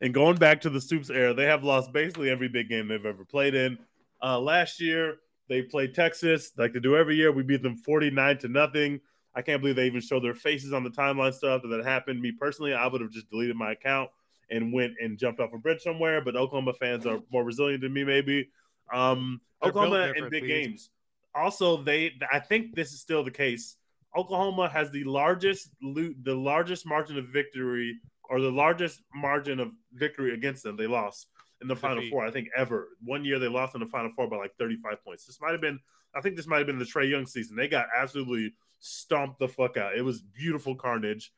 And going back to the Stoops era, they have lost basically every big game they've ever played in. Uh, last year, they played Texas like they do every year. We beat them forty-nine to nothing. I can't believe they even showed their faces on the timeline stuff that happened. Me personally, I would have just deleted my account and went and jumped off a bridge somewhere. But Oklahoma fans are more resilient than me, maybe. Um, They're Oklahoma and big please. games. Also, they I think this is still the case. Oklahoma has the largest the largest margin of victory, or the largest margin of victory against them. They lost in the Final Four, I think, ever. One year they lost in the Final Four by like thirty-five points. This might have been, I think, this might have been the Trae Young season. They got absolutely stomped the fuck out. It was beautiful carnage.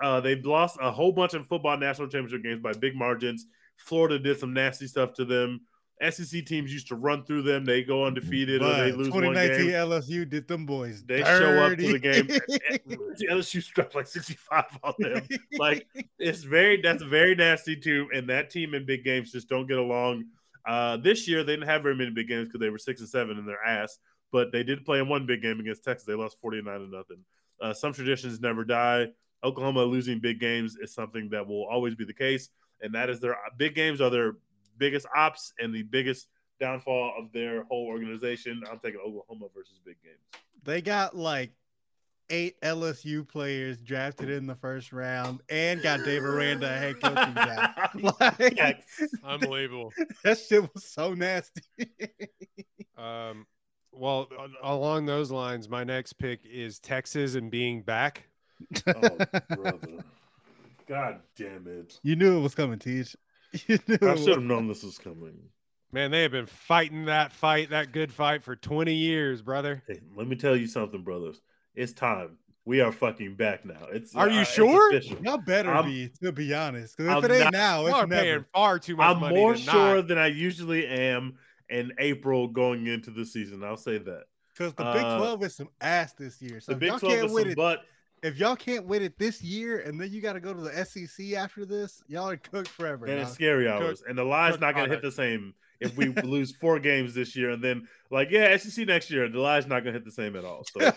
Uh, they've lost a whole bunch of football national championship games by big margins. Florida did some nasty stuff to them. S E C teams used to run through them. They go undefeated but or they lose one game. twenty nineteen L S U did them boys dirty. They show up to the game. L S U strapped like sixty-five on them. Like, it's very, that's very nasty too. And that team in big games just don't get along. Uh, this year, they didn't have very many big games because they were six and seven in their ass. But they did play in one big game against Texas. They lost forty-nine to nothing. Uh, some traditions never die. Oklahoma losing big games is something that will always be the case. And that is their big games are their biggest ops and the biggest downfall of their whole organization. I'm taking Oklahoma versus big games. They got like eight L S U players drafted in the first round and got Dave Aranda a head coaching job. Like, yes. Unbelievable. That shit was so nasty. um, well, along those lines, my next pick is Texas and being back. Oh, brother. God damn it. You knew it was coming, Teach. You know, I should have known this was coming. Man, they have been fighting that fight, that good fight, for twenty years, brother. Hey, let me tell you something, brothers. It's time. We are fucking back now. It's Are you uh, sure? Y'all better I'm, be, to be honest. Because if I'm it ain't not, now, it's never. Paying far too much I'm money more sure not. than I usually am in April going into the season. I'll say that. Because the Big twelve uh, is some ass this year. So the Big twelve is some it, butt. If y'all can't win it this year and then you got to go to the S E C after this, y'all are cooked forever. And it's scary hours. And the line's not going to hit the same if we lose four games this year. And then, like, yeah, S E C next year, the line's not going to hit the same at all. So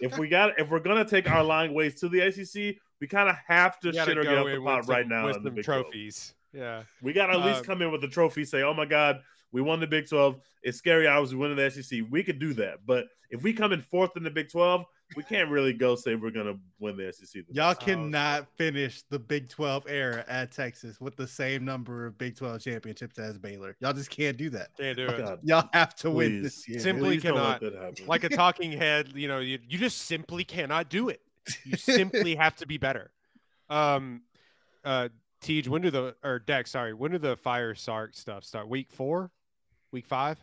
if we got, if we're going to take our line ways to the S E C, we kind of have to shit or get up the pot right now. With some trophies. Yeah. We got to at least um, come in with a trophy, say, oh, my God, we won the Big twelve. It's scary hours. We win the S E C. We could do that. But if we come in fourth in the Big twelve, we can't really go say we're going to win the S E C. Y'all cannot finish the Big twelve era at Texas with the same number of Big twelve championships as Baylor. Y'all just can't do that. Can't do it. Y'all have to win this year. Simply cannot. Like a talking head, you know, you, you just simply cannot do it. You simply have to be better. Um, uh, Tej, when do the – or Dex, sorry. When do the Fire Sark stuff start? Week four? Week five?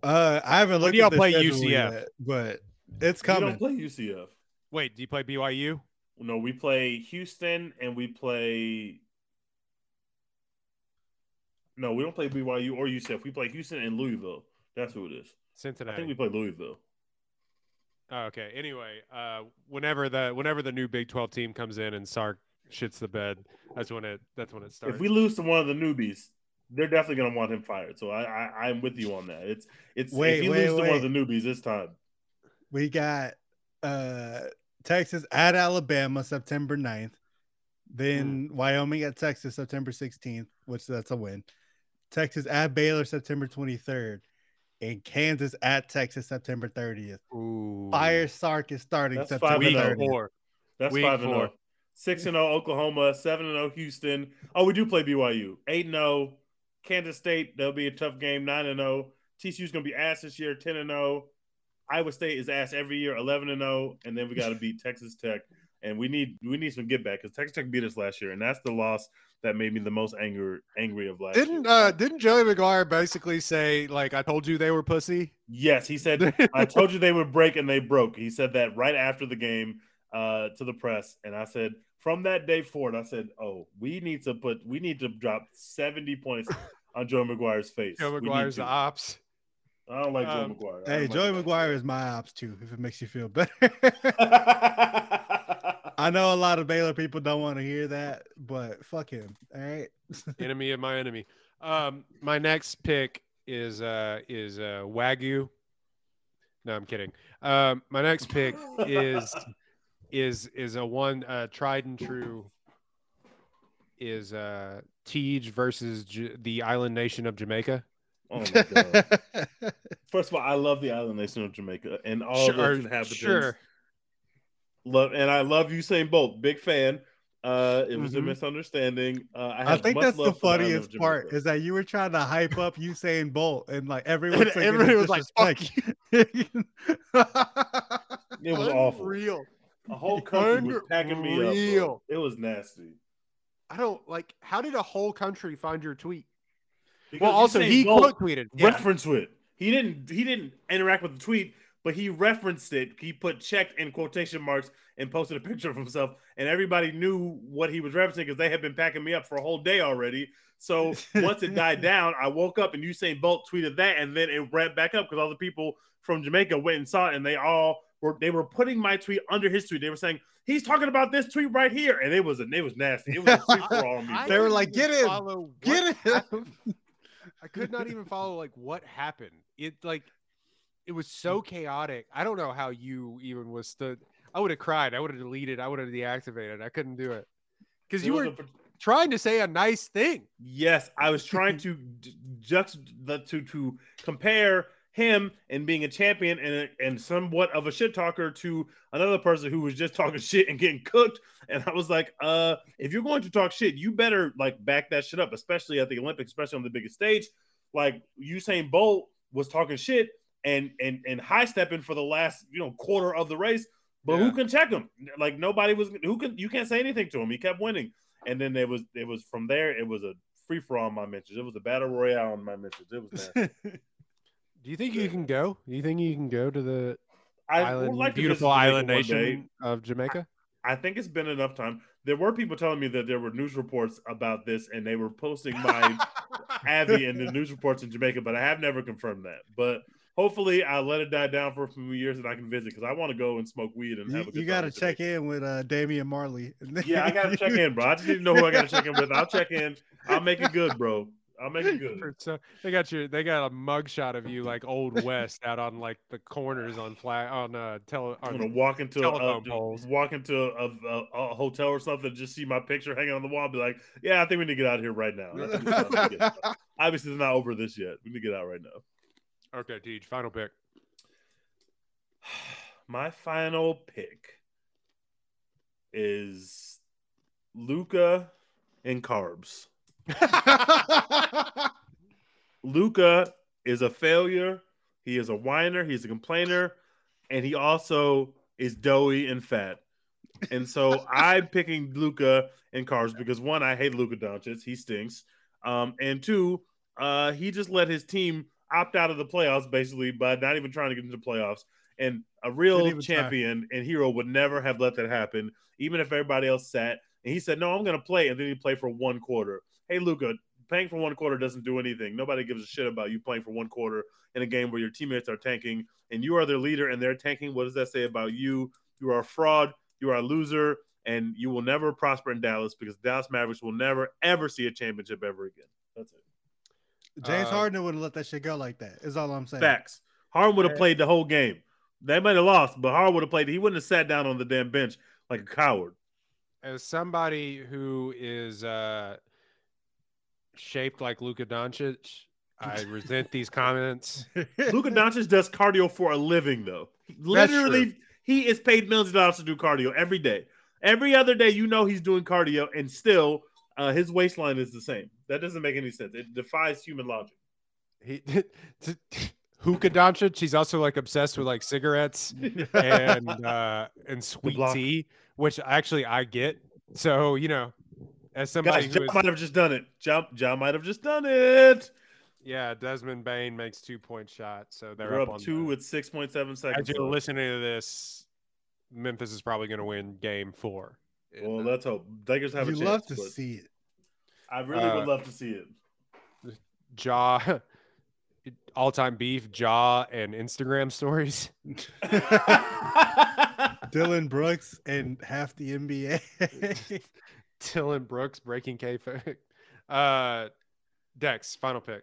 Uh, I haven't looked at the schedule yet. When do y'all play U C F? But – it's coming. We don't play U C F. Wait, do you play B Y U? No, we play Houston and we play. No, we don't play B Y U or U C F. We play Houston and Louisville. That's who it is. Cincinnati. I think we play Louisville. Oh, okay. Anyway, uh, whenever the whenever the new Big twelve team comes in and Sark shits the bed, that's when it that's when it starts. If we lose to one of the newbies, they're definitely gonna want him fired. So I, I I'm with you on that. It's it's wait, if you wait, lose wait. to one of the newbies this time. We got uh, Texas at Alabama September ninth. Then mm. Wyoming at Texas September sixteenth, which that's a win. Texas at Baylor September twenty-third. And Kansas at Texas September thirtieth. Ooh. Fire Sark is starting that's September thirtieth. That's Week five and four. six and oh Oklahoma, seven and oh Houston. Oh, we do play B Y U. eight and oh Kansas State, they'll be a tough game, nine and oh. T C U's going to be ass this year, ten and oh. Iowa State is ass every year, eleven and oh. And then we got to beat Texas Tech. And we need we need some get back because Texas Tech beat us last year, and that's the loss that made me the most angry angry of last didn't, year. Uh, didn't Joey McGuire basically say, like, I told you they were pussy? Yes, he said, I told you they would break, and they broke. He said that right after the game uh, to the press, and I said, from that day forward, I said, oh, we need to put we need to drop seventy points on Joey McGuire's face. Joey McGuire's the ops. I don't like um, Joey McGuire. Hey, like Joey that. McGuire is my ops, too, if it makes you feel better. I know a lot of Baylor people don't want to hear that, but fuck him. All right. Enemy of my enemy. Um, my next pick is uh, is uh, Wagyu. No, I'm kidding. Um, my next pick is is is a one uh, tried and true. Is uh, Tej versus J- the Island Nation of Jamaica. Oh my god! First of all, I love the Island Nation of Jamaica and all sure, those inhabitants. Sure. Love and I love Usain Bolt. Big fan. Uh, it was mm-hmm. a misunderstanding. Uh, I, I think that's the funniest part is that you were trying to hype up Usain Bolt and like everyone, and everyone was like, fuck you. It was awful. Real. A whole country Unreal. was packing me up. Bro. It was nasty. I don't like. How did a whole country find your tweet? Because well, also Usain he quote tweeted yeah. reference to it. He didn't. He didn't interact with the tweet. But he referenced it. He put checked in quotation marks and posted a picture of himself. And everybody knew what he was referencing because they had been packing me up for a whole day already. So once it died down, I woke up and Usain Bolt tweeted that. And then it ramped back up because all the people from Jamaica went and saw it. And they all were they were putting my tweet under his tweet. They were saying, he's talking about this tweet right here. And it was, a, it was nasty. It was a tweet for all of me. They were like, get him. Get him. I could not even follow like what happened. It like... It was so chaotic. I don't know how you even withstood. I would have cried. I would have deleted. I would have deactivated. I couldn't do it because you were a... trying to say a nice thing. Yes, I was trying to just the to to compare him and being a champion and and somewhat of a shit talker to another person who was just talking shit and getting cooked. And I was like, uh, if you're going to talk shit, you better like back that shit up, especially at the Olympics, especially on the biggest stage. Like Usain Bolt was talking shit. And and and high stepping for the last you know quarter of the race, but yeah. who can check him? Like nobody was who can you can't say anything to him. He kept winning, and then it was it was from there. It was a free for all on my mentions. It was a battle royale on my mentions. It was. Nasty. Do you think you can go? Do you think you can go to the I island, would like beautiful to island nation of Jamaica? I, I think it's been enough time. There were people telling me that there were news reports about this, and they were posting my Abby and the news reports in Jamaica, but I have never confirmed that. But hopefully, I let it die down for a few years and I can visit because I want to go and smoke weed and have a good time. You got to check in with uh, Damian Marley. Yeah, I got to check in, bro. I just need to know who I got to check in with. I'll check in. I'll make it good, bro. I'll make it good. So they got your, they got a mugshot of you like Old West out on like the corners on flag on uh tele. I'm gonna walk into telephone a, poles. Walk into a, a, a hotel or something, just see my picture hanging on the wall, be like, yeah, I think we need to get out of here right now. Obviously, it's not over this yet. We need to get out right now. Okay, Tej, final pick. My final pick is Luka and carbs. Luka is a failure. He is a whiner. He's a complainer. And he also is doughy and fat. And so I'm picking Luka and carbs because, one, I hate Luka Doncic. He stinks. Um, and, two, uh, he just let his team – opt out of the playoffs basically by not even trying to get into the playoffs. And a real champion try. and hero would never have let that happen, even if everybody else sat. And he said, no, I'm going to play. And then he played for one quarter. Hey, Luka, playing for one quarter doesn't do anything. Nobody gives a shit about you playing for one quarter in a game where your teammates are tanking and you are their leader and they're tanking. What does that say about you? You are a fraud. You are a loser. And you will never prosper in Dallas because Dallas Mavericks will never, ever see a championship ever again. That's it. James uh, Harden wouldn't let that shit go like that. Is all I'm saying. Facts. Harden would have played the whole game. They might have lost, but Harden would have played. He wouldn't have sat down on the damn bench like a coward. As somebody who is uh, shaped like Luka Doncic, I resent these comments. Luka Doncic does cardio for a living, though. Literally, he is paid millions of dollars to do cardio every day. Every other day, you know he's doing cardio, and still – Uh, his waistline is the same. That doesn't make any sense. It defies human logic. He hookah Doncic. She's also like obsessed with like cigarettes and uh, and sweet tea, which actually I get. So you know, as somebody Gosh, who John is, might have just done it. John, John might have just done it. Yeah, Desmond Bain makes two point shot, so they're We're up, up on two that. with six point seven seconds. As you're listening to this, Memphis is probably going to win game four. Well, let's hope Lakers have a chance. You'd love to see it. I really uh, would love to see it. Ja, all-time beef, Ja, and Instagram stories. Dylan Brooks and half the N B A. Dylan Brooks breaking kayfabe. Uh, Dex, final pick.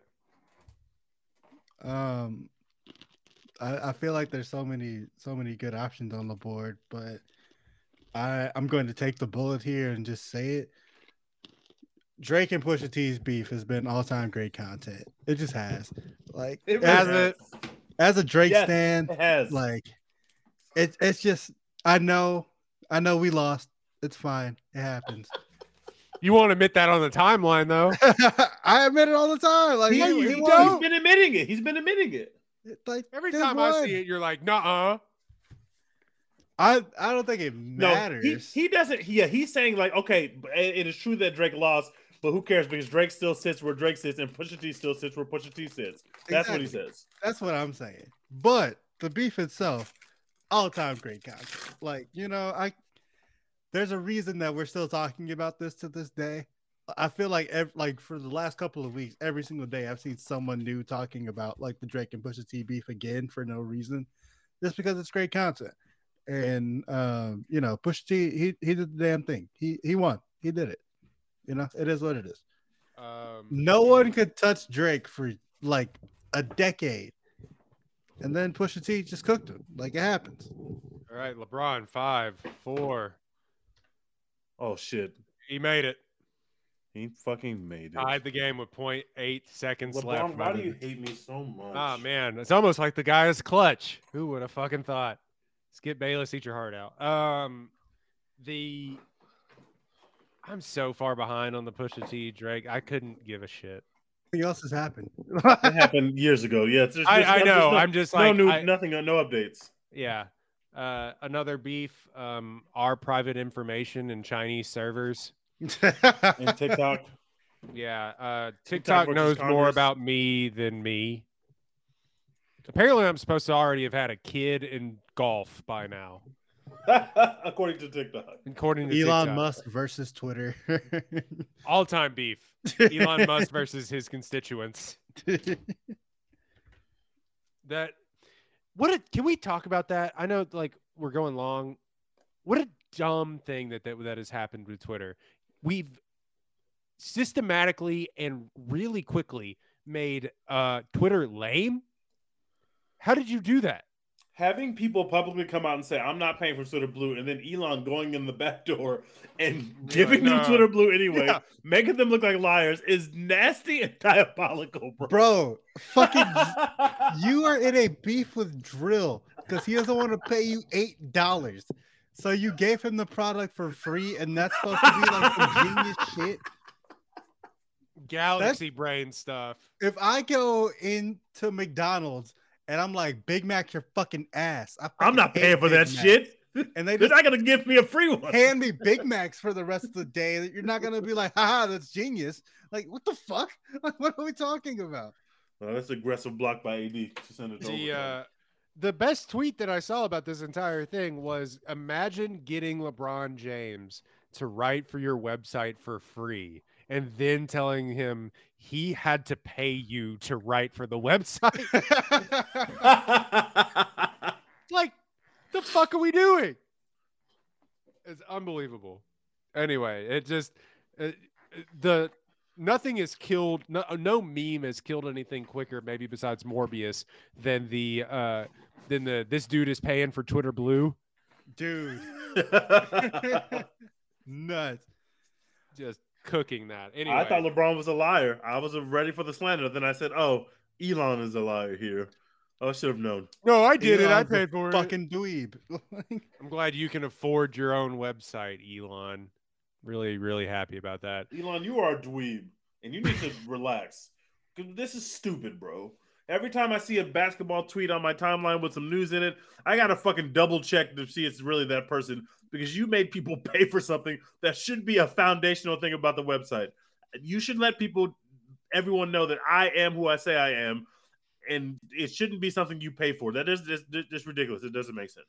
Um, I, I feel like there's so many, so many good options on the board, but. I, I'm going to take the bullet here and just say it. Drake and Pusha T's beef has been all-time great content. It just has. Like it really as has. a as a Drake yes, stan, it has. like it's it's just I know I know we lost. It's fine. It happens. You won't admit that on the timeline though. I admit it all the time. Like he, he, he, he he's been admitting it. He's been admitting it. It's like every time one. I see it, you're like, nuh-uh. I, I don't think it matters. No, he, he doesn't. Yeah, he's saying like, okay, it is true that Drake lost, but who cares? Because Drake still sits where Drake sits, and Pusha T still sits where Pusha T sits. That's exactly. what he says. That's what I'm saying. But the beef itself, all-time great content. Like you know, I there's a reason that we're still talking about this to this day. I feel like ev- like for the last couple of weeks, every single day, I've seen someone new talking about like the Drake and Pusha T beef again for no reason, just because it's great content. And um, you know, Pusha T, he he did the damn thing. He he won. He did it. You know, it is what it is. Um, no one could touch Drake for like a decade, and then Pusha T just cooked him. Like it happens. All right, LeBron, five, four. Oh shit! He made it. He fucking made it. Tied the game with .eight seconds LeBron, left. Why do you hate me so much? Ah man, it's almost like the guy is clutch. Who would have fucking thought? Skip Bayless, eat your heart out. Um, the I'm so far behind on the Pusha T Drake. I couldn't give a shit. Nothing else has happened. It happened years ago. Yeah, it's just, I, I know. No, I'm just like no, new, I, nothing. No updates. Yeah. Uh, another beef. Um, our private information and Chinese servers and TikTok. Yeah. Uh, TikTok, TikTok knows more about me than me. Apparently, I'm supposed to already have had a kid in golf by now. According to TikTok. According to Elon TikTok. Musk versus Twitter. All-time beef. Elon Musk versus his constituents. That what a, can we talk about that? I know like we're going long. What a dumb thing that, that that has happened with Twitter. We've systematically and really quickly made uh, Twitter lame. How did you do that? Having people publicly come out and say, I'm not paying for Twitter Blue, and then Elon going in the back door and giving no, no. them Twitter Blue anyway, yeah. making them look like liars is nasty and diabolical, bro. Bro, fucking you are in a beef with Drill because he doesn't want to pay you eight dollars. So you gave him the product for free, and that's supposed to be like some genius shit. Galaxy that's, brain stuff. If I go into McDonald's, and I'm like, Big Mac, your fucking ass. I fucking I'm not paying for Big that Macs. Shit. And they they're not gonna give me a free one. Hand me Big Macs for the rest of the day. You're not gonna be like, haha, that's genius. Like, what the fuck? Like, what are we talking about? Well, that's aggressive block by A D to send it the, over. Uh, the best tweet that I saw about this entire thing was, imagine getting LeBron James to write for your website for free, and then telling him he had to pay you to write for the website. Like, the fuck are we doing? It's unbelievable. Anyway, it just it, the nothing is killed. No, no meme has killed anything quicker, maybe besides Morbius, than the uh, than the this dude is paying for Twitter Blue, dude. Nuts. Just. Cooking that anyway. I thought LeBron was a liar. I was ready for the slander. Then I said, "Oh, Elon is a liar here." Oh, I should have known. No, I did Elon it. I paid for fucking it. Fucking dweeb. I'm glad you can afford your own website, Elon. Really, really happy about that. Elon, you are a dweeb, and you need to relax. This is stupid, bro. Every time I see a basketball tweet on my timeline with some news in it, I got to fucking double check to see it's really that person, because you made people pay for something that should be a foundational thing about the website. You should let people, everyone know that I am who I say I am, and it shouldn't be something you pay for. That is just, just ridiculous. It doesn't make sense.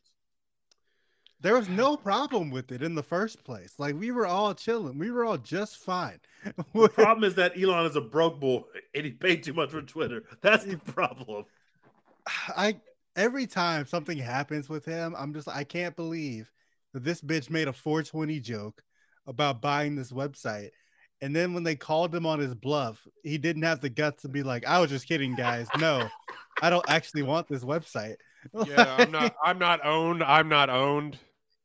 There was no problem with it in the first place. Like, we were all chilling. We were all just fine. The problem is that Elon is a broke boy and he paid too much for Twitter. That's the problem. I every time something happens with him, I'm just I can't believe that this bitch made a four twenty joke about buying this website. And then when they called him on his bluff, he didn't have the guts to be like, I was just kidding, guys. No, I don't actually want this website. Yeah, I'm not I'm not owned. I'm not owned.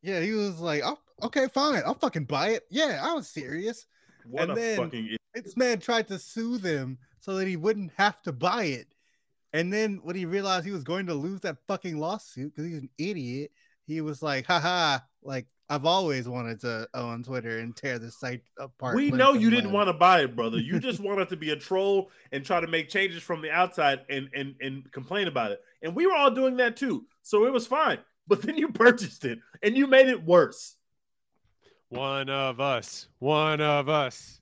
Yeah, he was like, oh, okay, fine. I'll fucking buy it. Yeah, I was serious. What and a fucking... This man tried to sue them so that he wouldn't have to buy it. And then when he realized he was going to lose that fucking lawsuit because he's an idiot, he was like, haha, like, I've always wanted to own Twitter and tear the site apart. We know you didn't want to buy it, brother. You just wanted to be a troll and try to make changes from the outside and, and, and complain about it. And we were all doing that too. So it was fine. But then you purchased it, and you made it worse. One of us. One of us.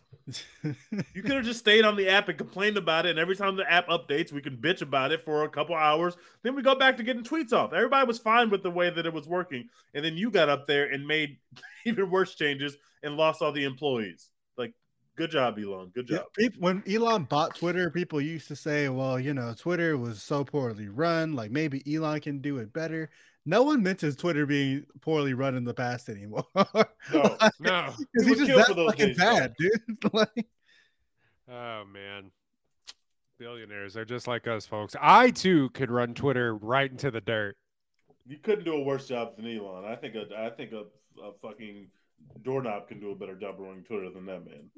You could have just stayed on the app and complained about it, and every time the app updates, we can bitch about it for a couple hours. Then we go back to getting tweets off. Everybody was fine with the way that it was working, and then you got up there and made even worse changes and lost all the employees. Like, good job, Elon. Good job. When Elon bought Twitter, people used to say, well, you know, Twitter was so poorly run. Like, maybe Elon can do it better. No one mentions Twitter being poorly run in the past anymore. No, like, no. Because he's just that fucking days, bad, though. Dude. Like, oh, man. Billionaires are just like us, folks. I, too, could run Twitter right into the dirt. You couldn't do a worse job than Elon. I think a, I think a, a fucking doorknob can do a better job running Twitter than that, man.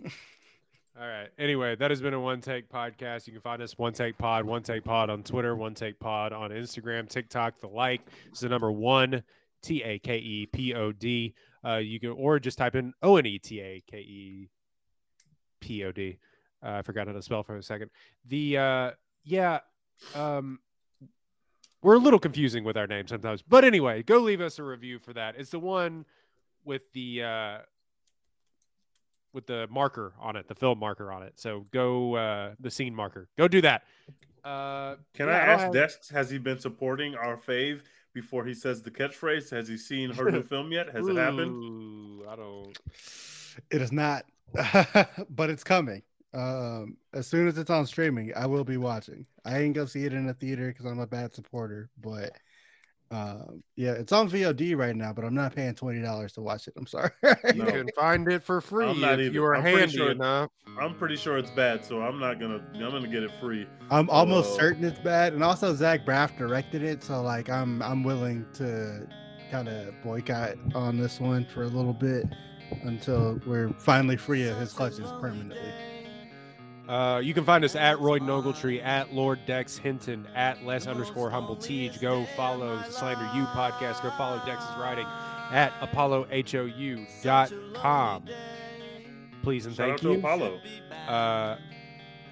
All right. Anyway, that has been a One Take Podcast. You can find us One Take Pod, One Take Pod on Twitter, One Take Pod on Instagram, TikTok, the like. It's the number one, T A K E P O D. Uh, you can, or just type in O N E T A K E P O D. Uh, I forgot how to spell for a second. The, uh, yeah, um, we're a little confusing with our name sometimes. But anyway, go leave us a review for that. It's the one with the... Uh, with the marker on it, the film marker on it. So go, uh, the scene marker. Go do that. Uh, Can yeah, I ask have... Dex, has he been supporting our fave before he says the catchphrase? Has he seen her new film yet? Has Ooh, it happened? I don't... It is not, but it's coming. Um, as soon as it's on streaming, I will be watching. I ain't go see it in a theater because I'm a bad supporter, but... Um, yeah, it's on V O D right now, but I'm not paying twenty dollars to watch it. I'm sorry. You can find it for free if you are handy sure enough. I'm pretty sure it's bad, so I'm not gonna. I'm gonna get it free. I'm almost uh, certain it's bad, and also Zach Braff directed it, so like I'm I'm willing to kind of boycott on this one for a little bit until we're finally free of his clutches permanently. Uh, you can find us at Royden Ogletree, at Lord Dex Hinton, at Les underscore Humble Teej. Go follow the Slander U podcast. Go follow Dex's writing at apollo hou dot com. Please and Shout thank out you. To Apollo. Uh,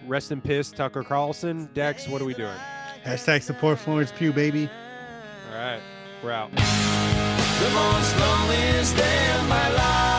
rest in piss, Tucker Carlson. Dex, what are we doing? Hashtag support Florence Pugh, baby. All right, we're out. The most loneliest day of my life.